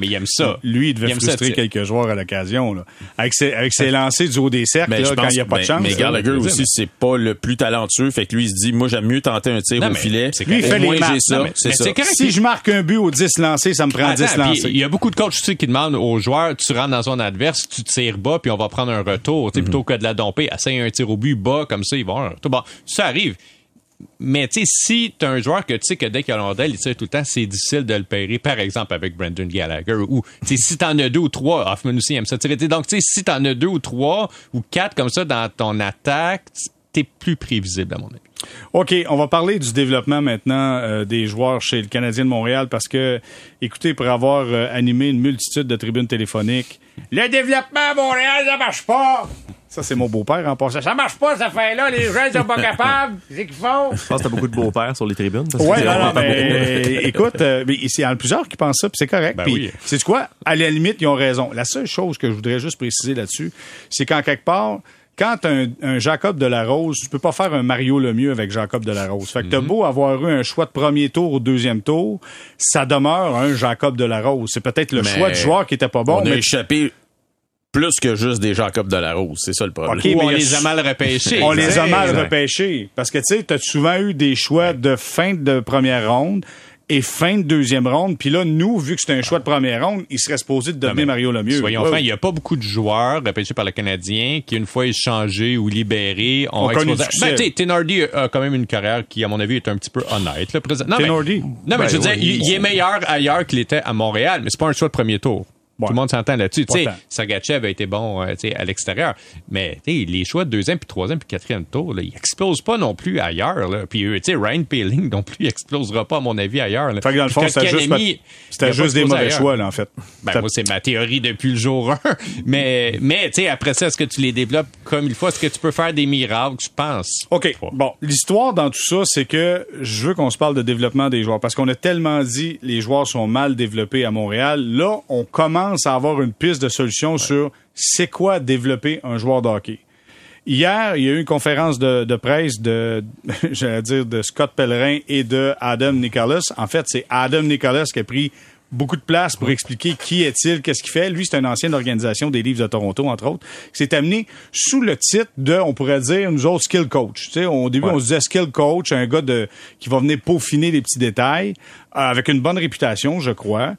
Mais il aime ça. Lui, il devait frustrer quelques joueurs à l'occasion. Là. Avec ses lancers du haut des cercles, quand il n'y a pas de chance. Mais Gallagher aussi, c'est pas le plus talentueux. Fait que lui, il se dit, moi, j'aime mieux tenter un tir au filet. Lui, il fait les matchs. Si je marque un but aux 10 lancers, ça me prend 10 lancers. Il y a beaucoup de coachs qui demandent aux joueurs, tu rentres dans zone adverse, tu tires bas, puis on va prendre un retour. Plutôt que de la domper, essaye un tir au but bas, comme ça, il va un retour. Bon, ça arrive. Mais tu sais, si t'as un joueur que tu sais que dès qu'il y a l'ondelle, il tire tout le temps, c'est difficile de le pairer, par exemple avec Brendan Gallagher, ou tu sais, si t'en as deux ou trois, Hoffman aussi aime ça tirer. Donc tu sais, si t'en as deux ou trois ou quatre comme ça dans ton attaque, t'es plus prévisible à mon avis. OK, on va parler du développement maintenant des joueurs chez le Canadien de Montréal parce que, écoutez, pour avoir animé une multitude de tribunes téléphoniques, le développement à Montréal, ça marche pas! Ça, c'est mon beau-père en passant. Ça marche pas, cette affaire-là. Les gens sont pas capables. C'est qu'ils font. Je pense que t'as beaucoup de beaux-pères sur les tribunes. Oui, écoute, il y en a plusieurs qui pensent ça, puis c'est correct. Ben puis, c'est quoi? À la limite, ils ont raison. La seule chose que je voudrais juste préciser là-dessus, c'est qu'en quelque part, quand un Jacob Delarose, tu peux pas faire un Mario Lemieux avec Jacob Delarose. Fait que t'as beau avoir eu un choix de premier tour au deuxième tour, ça demeure un Jacob Delarose. C'est peut-être le choix de joueur qui était pas bon. On a échappé... Plus que juste des Jacob Delarose, c'est ça le problème. Okay, mais on les a mal repêchés. On les a mal repêchés. Parce que, tu sais, t'as souvent eu des choix de fin de première ronde et fin de deuxième ronde. Puis là, nous, vu que c'était un choix de première ronde, il serait supposé de devenir Mario Lemieux. Soyons francs, il n'y a pas beaucoup de joueurs repêchés par le Canadien qui, une fois échangés ou libérés, ont explosé. Ben, tu sais, Thénardier a quand même une carrière qui, à mon avis, est un petit peu honnête. Thénardier? Non, mais je veux dire, il est meilleur ailleurs qu'il était à Montréal, mais c'est pas un choix de premier tour. Bon. Tout le monde s'entend là-dessus. Sergachev a été bon à l'extérieur. Mais les choix de deuxième, puis troisième, puis quatrième tour, là, ils n'explosent pas non plus ailleurs. Là. Puis Ryan Poehling non plus, il n'explosera pas, à mon avis, ailleurs. Là. Fait que dans le fond, c'était juste des mauvais choix, là, en fait. Ben, moi, c'est ma théorie depuis le jour 1. Mais après ça, est-ce que tu les développes comme il faut? Est-ce que tu peux faire des miracles? Je pense. OK. Bon, l'histoire dans tout ça, c'est que je veux qu'on se parle de développement des joueurs. Parce qu'on a tellement dit les joueurs sont mal développés à Montréal. Là, on commence à avoir une piste de solution sur c'est quoi développer un joueur de hockey. Hier, il y a eu une conférence de presse de Scott Pellerin et de Adam Nicholas. En fait, c'est Adam Nicholas qui a pris beaucoup de place pour expliquer qui est-il, qu'est-ce qu'il fait. Lui, c'est un ancien de l'organisation des Leafs de Toronto, entre autres, qui s'est amené sous le titre de, on pourrait dire, nous autres, skill coach. Tu sais, au début, on se disait skill coach, un gars qui va venir peaufiner les petits détails, avec une bonne réputation, je crois.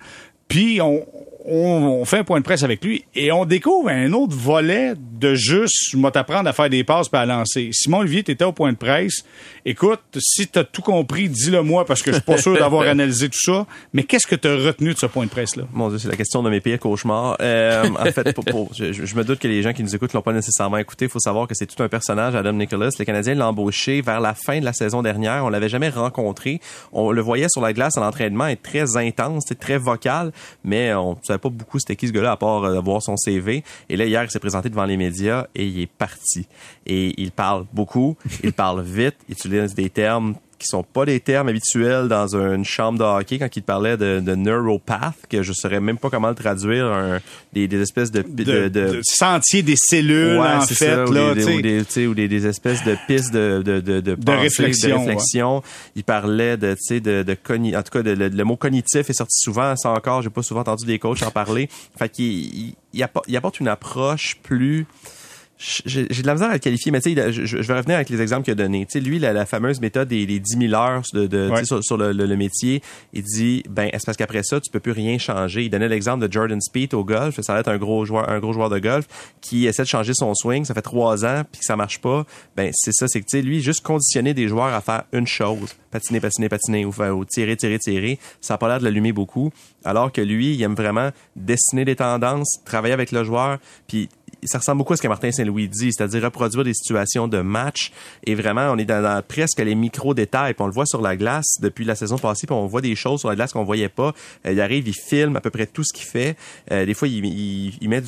Puis, on on fait un point de presse avec lui et on découvre un autre volet de juste, je vais t'apprendre à faire des passes et à lancer. Simon-Olivier, t'étais au point de presse. Écoute, si t'as tout compris, dis-le moi parce que je suis pas sûr d'avoir analysé tout ça. Mais qu'est-ce que t'as retenu de ce point de presse-là? Mon Dieu, c'est la question de mes pires cauchemars. En fait, je me doute que les gens qui nous écoutent l'ont pas nécessairement écouté. Il faut savoir que c'est tout un personnage, Adam Nicholas. Les Canadiens l'ont embauché vers la fin de la saison dernière. On l'avait jamais rencontré. On le voyait sur la glace à l'entraînement, être très intense, très vocal, mais on ne savait pas beaucoup c'était qui ce gars-là à part voir son CV. Et là, hier, il s'est présenté devant les médias et il est parti. Et il parle beaucoup, il parle vite, il utilise des termes qui sont pas des termes habituels dans une chambre de hockey, quand il parlait de neuropath, que je saurais même pas comment le traduire, des espèces de sentiers des cellules, ouais, en fait, ça, là, ou des espèces de pistes de pensée, réflexion, ouais. Il parlait le mot cognitif est sorti souvent, ça encore, j'ai pas souvent entendu des coachs en parler. Fait qu'il apporte une approche plus... J'ai de la misère à le qualifier, mais tu sais, je vais revenir avec les exemples qu'il a donnés. Tu sais, lui, la fameuse méthode des 10 000 heures ouais, sur le métier, il dit, ben, c'est parce qu'après ça, tu peux plus rien changer. Il donnait l'exemple de Jordan Spieth au golf. Ça va être un gros joueur de golf qui essaie de changer son swing. Ça fait 3 ans, puis que ça marche pas. Ben, c'est ça, c'est que, tu sais, lui, juste conditionner des joueurs à faire une chose. Patiner, ou tirer. Ça a pas l'air de l'allumer beaucoup. Alors que lui, il aime vraiment dessiner des tendances, travailler avec le joueur, puis ça ressemble beaucoup à ce que Martin Saint-Louis dit, c'est-à-dire reproduire des situations de match. Et vraiment, on est dans presque les micro-détails. Puis on le voit sur la glace depuis la saison passée. Puis on voit des choses sur la glace qu'on voyait pas. Il arrive, il filme à peu près tout ce qu'il fait. Des fois, il met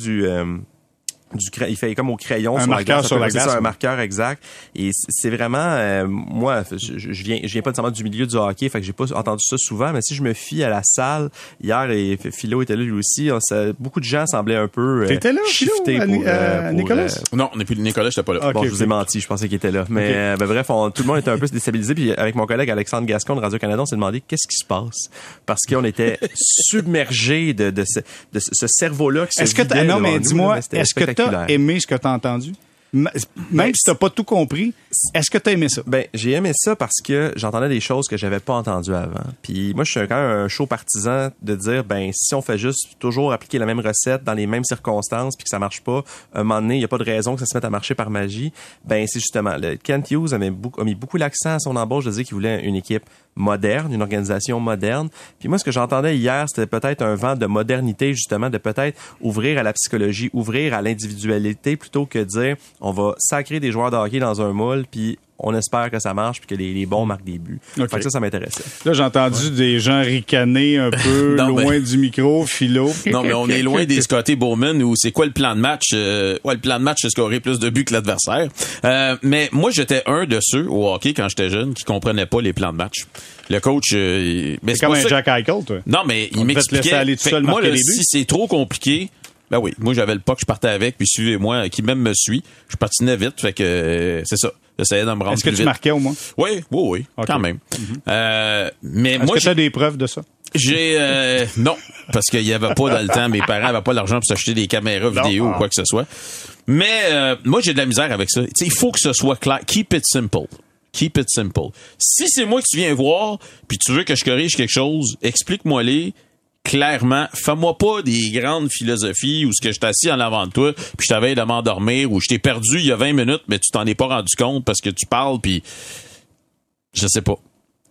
il fait comme au crayon sur la glace, un marqueur exact. Et c'est vraiment moi, je viens pas nécessairement du milieu du hockey, fait que j'ai pas entendu ça souvent, mais si je me fie à la salle hier, et Philo était là lui aussi, beaucoup de gens semblaient un peu shiftés pour Nicolas. Non, on n'est plus Nicolas, j'étais pas là. Okay, bon, je vous ai menti, je pensais qu'il était là, mais okay. Bref, tout le monde était un peu déstabilisé, puis avec mon collègue Alexandre Gascon de Radio-Canada, on s'est demandé qu'est-ce qui se passe, parce qu'on était submergé de ce cerveau-là qui se vidait. Non, mais dis-moi, est-ce que t'as aimé ce que t'as entendu? Même si t'as pas tout compris, est-ce que t'as aimé ça? Ben, j'ai aimé ça parce que j'entendais des choses que j'avais pas entendues avant. Puis moi, je suis quand même un chaud partisan de dire, ben, si on fait juste toujours appliquer la même recette dans les mêmes circonstances puis que ça marche pas, un moment donné, il y a pas de raison que ça se mette à marcher par magie. Ben, c'est justement, Kent Hughes a mis beaucoup l'accent à son embauche de dire qu'il voulait une équipe moderne, une organisation moderne. Puis moi, ce que j'entendais hier, c'était peut-être un vent de modernité, justement, de peut-être ouvrir à la psychologie, ouvrir à l'individualité, plutôt que dire on va sacrer des joueurs de hockey dans un moule, puis on espère que ça marche, puis que les bons marquent des buts. Okay. Fait que ça m'intéressait. Là, j'ai entendu des gens ricaner un peu, du micro, Philo. Non, mais on est loin des Scotty Bowman où c'est quoi le plan de match? Le plan de match, c'est scorer plus de buts que l'adversaire. Mais moi, j'étais un de ceux au hockey, quand j'étais jeune, qui comprenaient pas les plans de match. Le coach... mais c'est comme un Jack Eichel, toi. Non, mais il m'expliquait... Aller tout seul, moi, là, si c'est trop compliqué... Ben oui, moi j'avais le puck, je partais avec, puis suivez-moi, qui même me suit. Je patinais vite, fait que c'est ça. J'essayais de me rendre plus vite. Est-ce que tu marquais au moins? Oui, okay. Quand même. Mm-hmm. Mais est-ce que tu as des preuves de ça? Non, parce qu'il y avait pas dans le temps, mes parents avaient pas l'argent pour s'acheter des caméras vidéo ou quoi que ce soit. Mais moi j'ai de la misère avec ça. T'sais, il faut que ce soit clair. Keep it simple. Keep it simple. Si c'est moi que tu viens voir, puis tu veux que je corrige quelque chose, explique-moi-les. Clairement, fais-moi pas des grandes philosophies où ce que je t'assis en avant de toi puis je t'avais de m'endormir ou je t'ai perdu il y a 20 minutes mais tu t'en es pas rendu compte parce que tu parles puis je sais pas.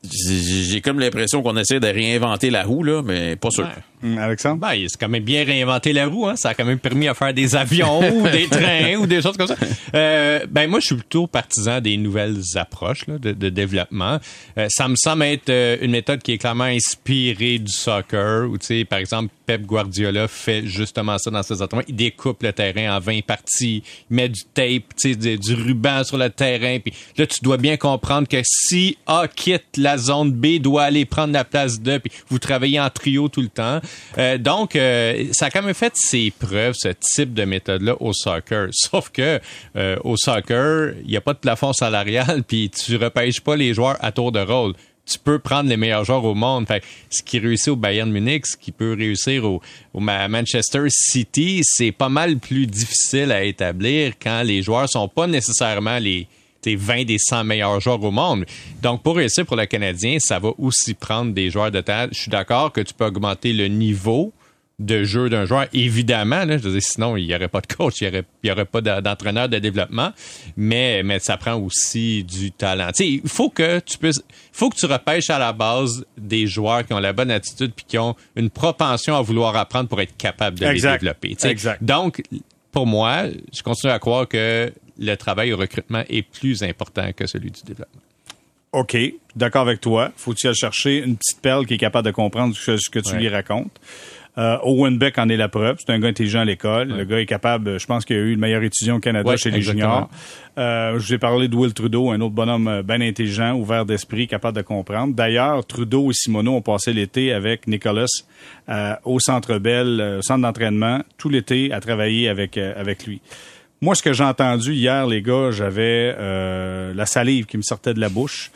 J'ai comme l'impression qu'on essaie de réinventer la roue, là, mais pas sûr. Ouais. Alexandre? Ben, il s'est quand même bien réinventé la roue, hein. Ça a quand même permis à faire des avions ou des trains ou des choses comme ça. Ben, moi, je suis plutôt partisan des nouvelles approches, là, de développement. Ça me semble être une méthode qui est clairement inspirée du soccer où, tu sais, par exemple, Pep Guardiola fait justement ça dans ses entraînements. Il découpe le terrain en 20 parties. Il met du tape, tu sais, du ruban sur le terrain. Puis là, tu dois bien comprendre que si A quitte la zone B doit aller prendre la place de, puis vous travaillez en trio tout le temps. Donc, ça a quand même fait ses preuves, ce type de méthode-là au soccer. Sauf que au soccer, il n'y a pas de plafond salarial, puis tu repêches pas les joueurs à tour de rôle. Tu peux prendre les meilleurs joueurs au monde. Fait, ce qui réussit au Bayern Munich, ce qui peut réussir au Manchester City, c'est pas mal plus difficile à établir quand les joueurs sont pas nécessairement les 20 des 100 meilleurs joueurs au monde. Donc, pour réussir pour le Canadien, ça va aussi prendre des joueurs de talent. Je suis d'accord que tu peux augmenter le niveau de jeu d'un joueur, évidemment, là, je veux dire, sinon il n'y aurait pas de coach, il n'y aurait pas d'entraîneur de développement, mais ça prend aussi du talent. Tu sais, il faut que tu puisses, faut que tu repêches à la base des joueurs qui ont la bonne attitude puis qui ont une propension à vouloir apprendre pour être capable de les développer. Tu sais. Exact. Donc, pour moi, je continue à croire que le travail au recrutement est plus important que celui du développement. OK, d'accord avec toi. Faut que tu ailles chercher une petite perle qui est capable de comprendre ce que tu lui racontes. Owen Beck en est la preuve. C'est un gars intelligent à l'école. Ouais. Le gars est capable, je pense qu'il a eu le meilleur étudiant au Canada chez les juniors. Je vous ai parlé de Will Trudeau, un autre bonhomme bien intelligent, ouvert d'esprit, capable de comprendre. D'ailleurs, Trudeau et Simoneau ont passé l'été avec Nicolas au Centre Bell, au centre d'entraînement, tout l'été à travailler avec lui. Moi, ce que j'ai entendu hier, les gars, j'avais la salive qui me sortait de la bouche.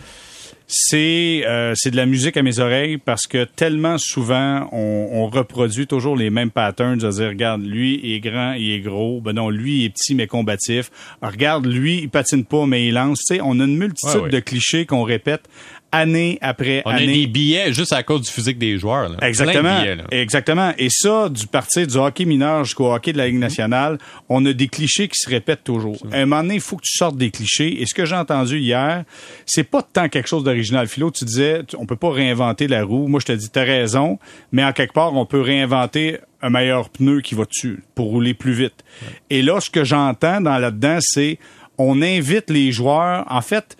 C'est de la musique à mes oreilles parce que tellement souvent, on reproduit toujours les mêmes patterns. C'est-à-dire, regarde, lui, il est grand, il est gros. Ben non, lui, il est petit, mais combatif. Alors, regarde, lui, il patine pas, mais il lance. Tu sais, on a une multitude de clichés qu'on répète année après année. On a des billets juste à cause du physique des joueurs. Là. Exactement. Billets, là. Exactement. Et ça, du parti du hockey mineur jusqu'au hockey de la Ligue nationale, on a des clichés qui se répètent toujours. À un moment donné, il faut que tu sortes des clichés. Et ce que j'ai entendu hier, c'est pas tant quelque chose d'original. Philo, tu disais, on peut pas réinventer la roue. Moi, je te dis, t'as raison, mais en quelque part, on peut réinventer un meilleur pneu qui va dessus pour rouler plus vite. Ouais. Et là, ce que j'entends dans là-dedans, c'est on invite les joueurs, en fait,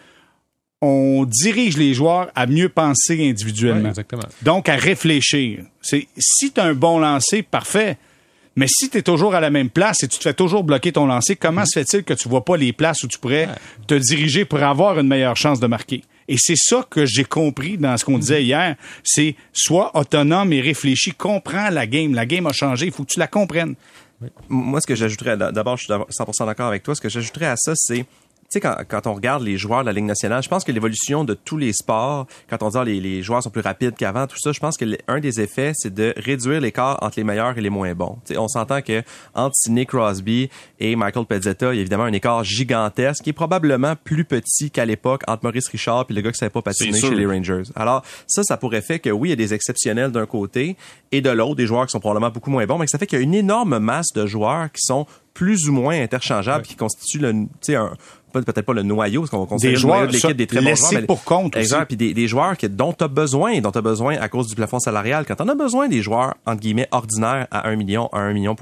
on dirige les joueurs à mieux penser individuellement. Ouais, exactement. Donc, à réfléchir. Si tu as un bon lancer, parfait. Mais si tu es toujours à la même place et tu te fais toujours bloquer ton lancer, comment se fait-il que tu ne vois pas les places où tu pourrais te diriger pour avoir une meilleure chance de marquer? Et c'est ça que j'ai compris dans ce qu'on disait hier. C'est sois autonome et réfléchis. Comprends la game. La game a changé. Il faut que tu la comprennes. Oui. Moi, ce que j'ajouterais, d'abord, je suis 100% d'accord avec toi. Ce que j'ajouterais à ça, c'est... Tu sais, quand on regarde les joueurs de la Ligue nationale, je pense que l'évolution de tous les sports, quand on dit les joueurs sont plus rapides qu'avant, tout ça, je pense que un des effets, c'est de réduire l'écart entre les meilleurs et les moins bons. Tu sais, on s'entend que entre Sidney Crosby et Michael Pezzetta, il y a évidemment un écart gigantesque qui est probablement plus petit qu'à l'époque entre Maurice Richard et le gars qui savait pas patiner chez les Rangers. Alors, ça pourrait faire que oui, il y a des exceptionnels d'un côté et de l'autre, des joueurs qui sont probablement beaucoup moins bons, mais que ça fait qu'il y a une énorme masse de joueurs qui sont plus ou moins interchangeables, qui constituent peut-être pas le noyau, parce qu'on va considérer le noyau de l'équipe des très bons joueurs. Mais, pour compte exemple, puis des joueurs dont tu as besoin, à cause du plafond salarial. Quand on a besoin des joueurs, entre guillemets, ordinaires à 1 million, à 1,5 million,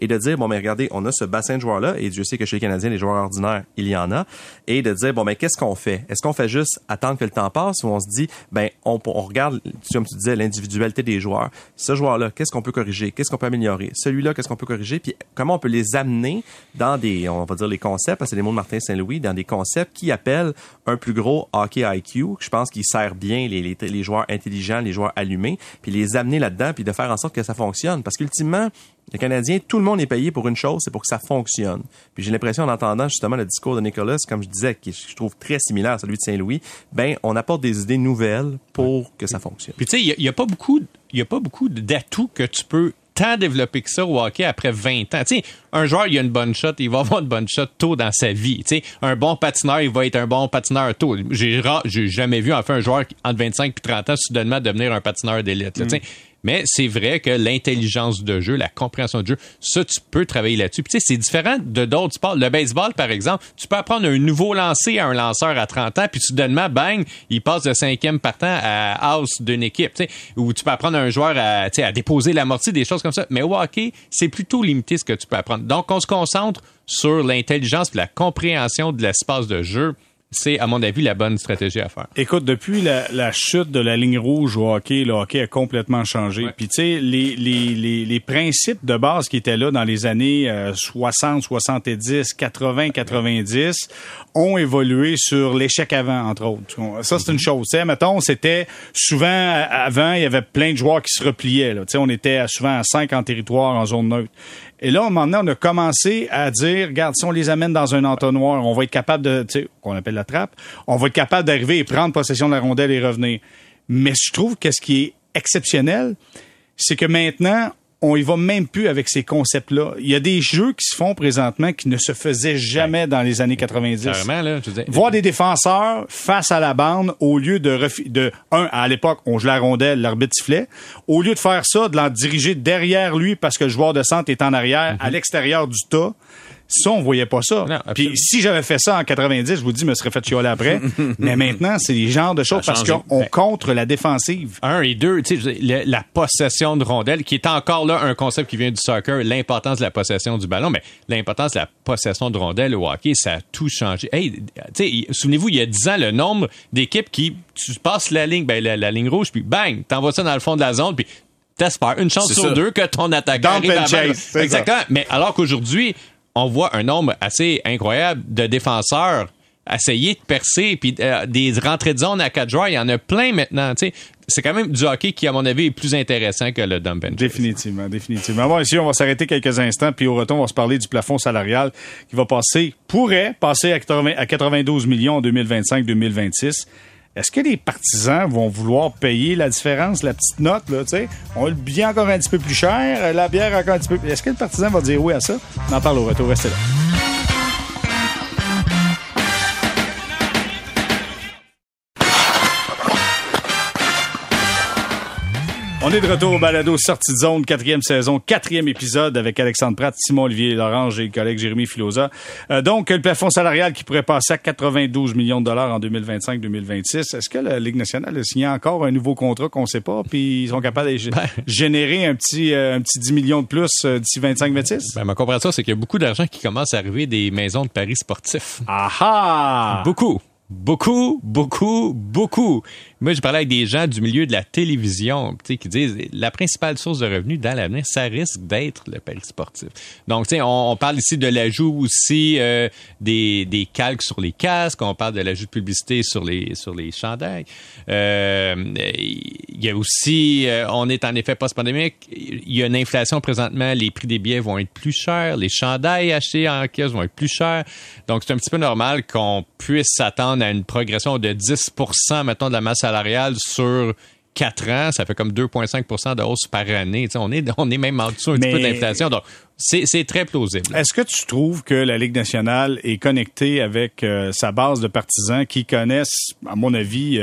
et de dire, bon, mais regardez, on a ce bassin de joueurs-là, et Dieu sait que chez les Canadiens, les joueurs ordinaires, il y en a, et de dire, bon, mais qu'est-ce qu'on fait? Est-ce qu'on fait juste attendre que le temps passe ou on se dit, ben, on regarde, comme tu disais, l'individualité des joueurs. Ce joueur-là, qu'est-ce qu'on peut corriger? Qu'est-ce qu'on peut améliorer? Celui-là, qu'est-ce qu'on peut corriger? Puis comment on peut les amener dans des, on va dire, les concepts, parce que c'est les mots de Martin Saint-Louis, dans des concepts qui appellent un plus gros hockey IQ. Je pense qu'il sert bien les joueurs intelligents, les joueurs allumés, puis les amener là-dedans, puis de faire en sorte que ça fonctionne. Parce qu'ultimement, le Canadien, tout le monde est payé pour une chose, c'est pour que ça fonctionne. Puis j'ai l'impression, en entendant justement le discours de Nicolas, comme je disais, qui je trouve très similaire à celui de Saint-Louis, ben on apporte des idées nouvelles pour que ça fonctionne. Puis tu sais, il n'y a pas beaucoup d'atouts que tu peux tant développé que ça au hockey après 20 ans. Tu sais, un joueur, il a une bonne shot, il va avoir une bonne shot tôt dans sa vie. Tu sais, un bon patineur, il va être un bon patineur tôt. J'ai jamais vu, un joueur entre 25 et 30 ans soudainement devenir un patineur d'élite. Tu sais, mais c'est vrai que l'intelligence de jeu, la compréhension de jeu, ça, tu peux travailler là-dessus. Puis, tu sais, c'est différent de d'autres sports. Le baseball, par exemple, tu peux apprendre un nouveau lancer à un lanceur à 30 ans, puis soudainement, bang, il passe de cinquième partant à house d'une équipe. Tu sais, ou tu peux apprendre à un joueur à déposer l'amorti, des choses comme ça. Mais au hockey, c'est plutôt limité ce que tu peux apprendre. Donc, on se concentre sur l'intelligence et la compréhension de l'espace de jeu. C'est, à mon avis, la bonne stratégie à faire. Écoute, depuis la chute de la ligne rouge au hockey, le hockey a complètement changé. Ouais. Puis, tu sais, les principes de base qui étaient là dans les années 60, 70, 80, 90 ont évolué sur l'échec avant, entre autres. Ça, c'est une chose. Tu sais, mettons, c'était souvent avant, il y avait plein de joueurs qui se repliaient. Tu sais, on était souvent à 5 en territoire, en zone neutre. Et là, maintenant, on a commencé à dire, regarde, si on les amène dans un entonnoir, on va être capable de, tu sais, qu'on appelle la trappe, on va être capable d'arriver et prendre possession de la rondelle et revenir. Mais je trouve que ce qui est exceptionnel, c'est que maintenant, on y va même plus avec ces concepts-là. Il y a des jeux qui se font présentement qui ne se faisaient jamais dans les années 90. Clairement, là, je veux dire. Voir des défenseurs face à la bande au lieu à l'époque, on jouait la rondelle, l'arbitre sifflait. Au lieu de faire ça, de l'en diriger derrière lui parce que le joueur de centre est en arrière, à l'extérieur du tas. Ça, on voyait pas ça. Non, puis si j'avais fait ça en 90, je vous dis, je me serais fait chialer après. Mais maintenant, c'est les genres de choses parce qu'on contre la défensive. Un et deux, tu sais, la possession de rondelle, qui est encore là un concept qui vient du soccer, l'importance de la possession du ballon, mais l'importance de la possession de rondelle au hockey, ça a tout changé. Hey, tu sais, souvenez-vous, il y a 10 ans, le nombre d'équipes qui, tu passes la ligne rouge, puis bang, t'envoies ça dans le fond de la zone, puis t'espères une chance sur deux que ton attaquant arrive à la balle. Exactement. Mais alors qu'aujourd'hui, on voit un nombre assez incroyable de défenseurs essayer de percer, puis des rentrées de zone à 4 joueurs, il y en a plein maintenant. T'sais, c'est quand même du hockey qui, à mon avis, est plus intéressant que le dump and chase. Définitivement. Bon, ici, on va s'arrêter quelques instants, puis au retour, on va se parler du plafond salarial qui va pourrait passer à 92 millions en 2025-2026. Est-ce que les partisans vont vouloir payer la différence, la petite note, là, tu sais? On le billet encore un petit peu plus cher, la bière encore un petit peu plus. Est-ce que le partisan va dire oui à ça? On en parle au retour, restez là. On est de retour au balado Sortie de Zone, 4e saison, 4e épisode avec Alexandre Pratt, Simon-Olivier Laurent et le collègue Jérémy Filosa. Donc, le plafond salarial qui pourrait passer à 92 millions de dollars en 2025-2026. Est-ce que la Ligue nationale a signé encore un nouveau contrat qu'on ne sait pas, puis ils sont capables de générer un petit 10 millions de plus d'ici 25-26? Ma compréhension, c'est qu'il y a beaucoup d'argent qui commence à arriver des maisons de paris sportifs. Ah-ha! Beaucoup. Moi, je parlais avec des gens du milieu de la télévision, tu sais, qui disent la principale source de revenus dans l'avenir, ça risque d'être le pari sportif. Donc, tu sais, on parle ici de l'ajout aussi des calques sur les casques, on parle de l'ajout de publicité sur les chandails. Il y a aussi, on est en effet post-pandémique, il y a une inflation présentement, les prix des billets vont être plus chers, les chandails achetés en kiosque vont être plus chers. Donc, c'est un petit peu normal qu'on puisse s'attendre à une progression de 10%, mettons, de la masse salariale sur 4 ans. Ça fait comme 2,5% de hausse par année. T'sais, on est même en dessous un petit peu d'inflation. Donc, c'est très plausible. Est-ce que tu trouves que la Ligue nationale est connectée avec sa base de partisans qui connaissent, à mon avis,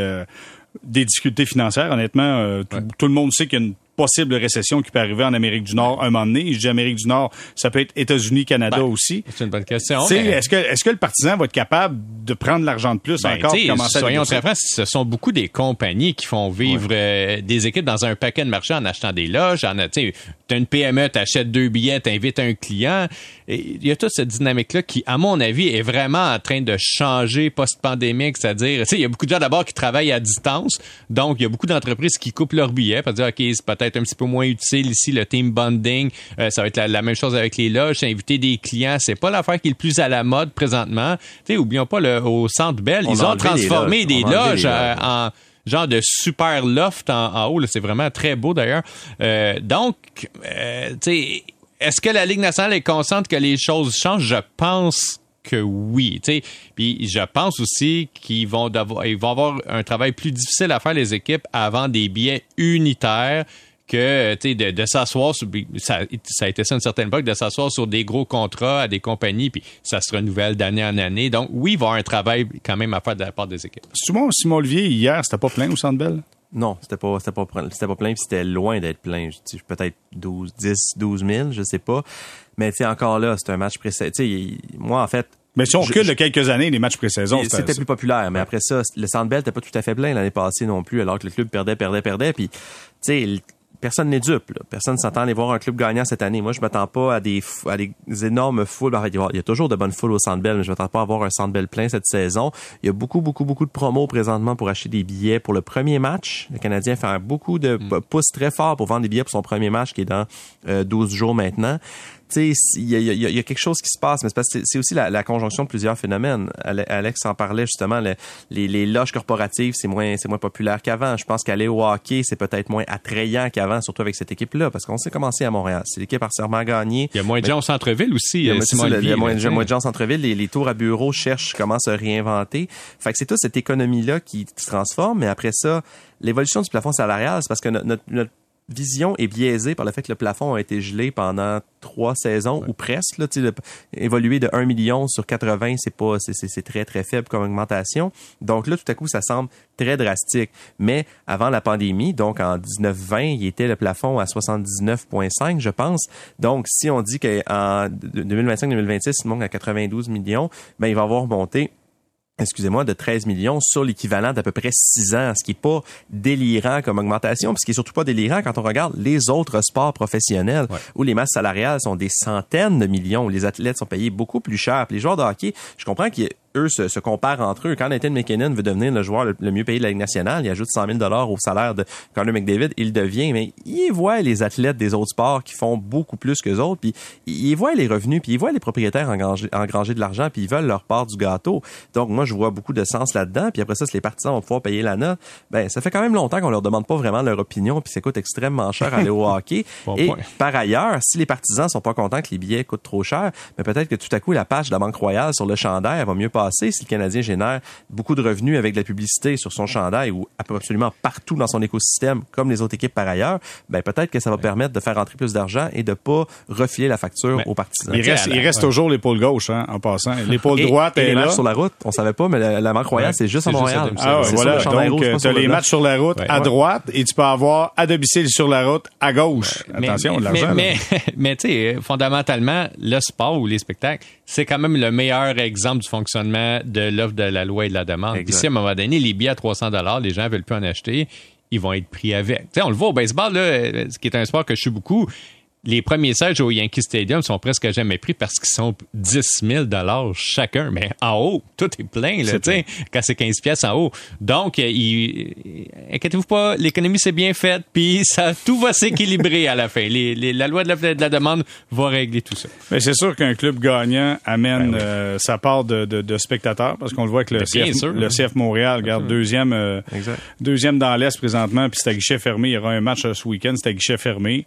des difficultés financières? Honnêtement, tout le monde sait qu'il y a une possible récession qui peut arriver en Amérique du Nord un moment donné. Je dis Amérique du Nord, ça peut être États-Unis, Canada aussi. C'est une bonne question. Mais est-ce que le partisan va être capable de prendre l'argent de plus encore? Soyons très francs, ce sont beaucoup des compagnies qui font vivre des équipes dans un paquet de marchés en achetant des loges. T'as une PME, t'achètes 2 billets, t'invites un client. Il y a toute cette dynamique-là qui, à mon avis, est vraiment en train de changer post-pandémique. C'est-à-dire, il y a beaucoup de gens d'abord qui travaillent à distance. Donc, il y a beaucoup d'entreprises qui coupent leurs billets pour dire, OK, c'est peut-être un petit peu moins utile ici, le team bonding. Ça va être la même chose avec les loges. Inviter des clients, c'est pas l'affaire qui est le plus à la mode présentement. Tu sais, oublions pas, au Centre Bell, ils ont transformé des loges en genre de super loft en haut. Là, c'est vraiment très beau d'ailleurs. Donc, tu sais, est-ce que la Ligue nationale est consciente que les choses changent? Je pense que oui. Tu sais, puis je pense aussi qu'ils vont avoir un travail plus difficile à faire, les équipes, avant des billets unitaires que, tu sais, de s'asseoir sur, ça a été ça une certaine époque, de s'asseoir sur des gros contrats à des compagnies, puis ça se renouvelle d'année en année. Donc, oui, il va y avoir un travail quand même à faire de la part des équipes. Souvent, Simon-Olivier, hier, c'était pas plein au Centre Bell? Non, c'était pas plein, puis c'était loin d'être plein. Peut-être 12 000, je sais pas. Mais tu sais, encore là, c'est un match pré-saison. Tu sais, moi, en fait... Mais si on recule de quelques années, les matchs pré-saison, c'était plus populaire. Mais après ça, le Centre Bell n'était pas tout à fait plein l'année passée non plus, alors que le club perdait. Puis, tu sais, personne n'est dupe, là. Personne ne s'attend à aller voir un club gagnant cette année. Moi, je m'attends pas à des énormes foules. En fait, il y a toujours de bonnes foules au Centre Bell, mais je m'attends pas à avoir un Centre Bell plein cette saison. Il y a beaucoup de promos présentement pour acheter des billets pour le premier match. Le Canadien fait beaucoup de pouces très forts pour vendre des billets pour son premier match qui est dans 12 jours maintenant. Tu sais, il y a quelque chose qui se passe, mais c'est aussi la conjonction de plusieurs phénomènes. Alex en parlait justement, les loges corporatives, c'est moins populaire qu'avant. Je pense qu'aller au hockey, c'est peut-être moins attrayant qu'avant, surtout avec cette équipe-là, parce qu'on s'est commencé à Montréal. C'est l'équipe entièrement gagnée. Il y a moins de gens au centre-ville aussi. Il y a moins de gens au centre-ville. Les tours à bureaux comment se réinventer. Fait que c'est toute cette économie-là qui se transforme, mais après ça, l'évolution du plafond salarial, c'est parce que notre vision est biaisée par le fait que le plafond a été gelé pendant 3 saisons, ouais, ou presque. Là, évoluer de 1 million sur 80, c'est très, très faible comme augmentation. Donc là, tout à coup, ça semble très drastique. Mais avant la pandémie, donc en 19-20, il était le plafond à 79,5, je pense. Donc, si on dit qu'en 2025-2026, il monte à 92 millions, ben, il va avoir monté, excusez-moi, de 13 millions sur l'équivalent d'à peu près 6 ans, ce qui est pas délirant comme augmentation, puis ce qui est surtout pas délirant quand on regarde les autres sports professionnels, ouais, où les masses salariales sont des centaines de millions, où les athlètes sont payés beaucoup plus cher. Puis les joueurs de hockey, je comprends qu'eux se comparent entre eux. Quand Nathan McKinnon veut devenir le joueur le mieux payé de la Ligue nationale, il ajoute 100 000 $ au salaire de Connor McDavid, il devient, mais il voit les athlètes des autres sports qui font beaucoup plus qu'eux autres, puis il voit les revenus, puis il voit les propriétaires engranger de l'argent, puis ils veulent leur part du gâteau. Donc, moi, je vois beaucoup de sens là-dedans, puis après ça, si les partisans vont pouvoir payer la note, ben, ça fait quand même longtemps qu'on leur demande pas vraiment leur opinion, puis ça coûte extrêmement cher à aller au hockey. Bon et point. Par ailleurs, si les partisans sont pas contents que les billets coûtent trop cher, mais peut-être que tout à coup, la page de la Banque Royale sur le chandail va mieux passer si le Canadien génère beaucoup de revenus avec de la publicité sur son chandail ou absolument partout dans son écosystème, comme les autres équipes par ailleurs, ben peut-être que ça va permettre de faire entrer plus d'argent et de ne pas refiler la facture aux partisans. Il reste toujours l'épaule gauche, hein, en passant. L'épaule droite est les matchs sur la route, on ne savait pas, mais la Banque Royale, c'est juste à Montréal. Donc, tu as les matchs sur la route à droite et tu peux avoir à domicile sur la route à gauche. Attention, l'argent. Mais tu sais, fondamentalement, le sport ou les spectacles, c'est quand même le meilleur exemple du fonctionnement de l'offre, de la loi et de la demande. Puis si à un moment donné, les billets à 300 $, les gens ne veulent plus en acheter, ils vont être pris avec. T'sais, on le voit au baseball, là, ce qui est un sport que je suis beaucoup, les premiers sièges au Yankee Stadium sont presque jamais pris parce qu'ils sont 10 000 $ chacun. Mais en haut, tout est plein, là, t'sais, quand c'est 15 pièces en haut. Donc, inquiétez-vous pas, l'économie c'est bien faite, puis ça, tout va s'équilibrer à la fin. La loi de la demande va régler tout ça. Mais c'est sûr qu'un club gagnant amène sa part de spectateurs, parce qu'on le voit que le CF Montréal garde deuxième dans l'Est présentement, puis c'est à guichet fermé. Il y aura un match ce week-end, c'est à guichet fermé.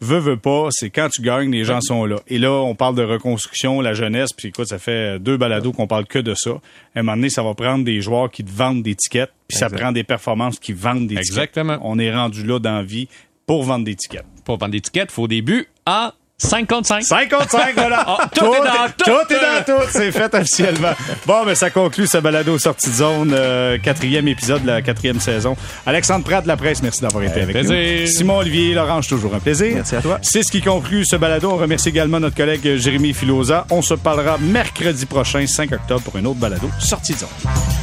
Veux pas, c'est quand tu gagnes, les gens sont là. Et là, on parle de reconstruction, la jeunesse, puis écoute, ça fait 2 balados qu'on parle que de ça. À un moment donné, ça va prendre des joueurs qui te vendent des tickets, puis ça prend des performances qui vendent des tickets. On est rendu là dans la vie pour vendre des tickets. Pour vendre des tickets, il faut des buts à 55. 55, voilà. Oh, tout est dans tout. C'est fait officiellement. Bon, mais ça conclut ce balado sortie de zone, 4e épisode de la 4e saison. Alexandre Pratt de La Presse, merci d'avoir été avec nous. Simon-Olivier Laurent, toujours un plaisir. Merci à toi. C'est ce qui conclut ce balado. On remercie également notre collègue Jérémy Filosa. On se parlera mercredi prochain, 5 octobre, pour un autre balado sortie de zone.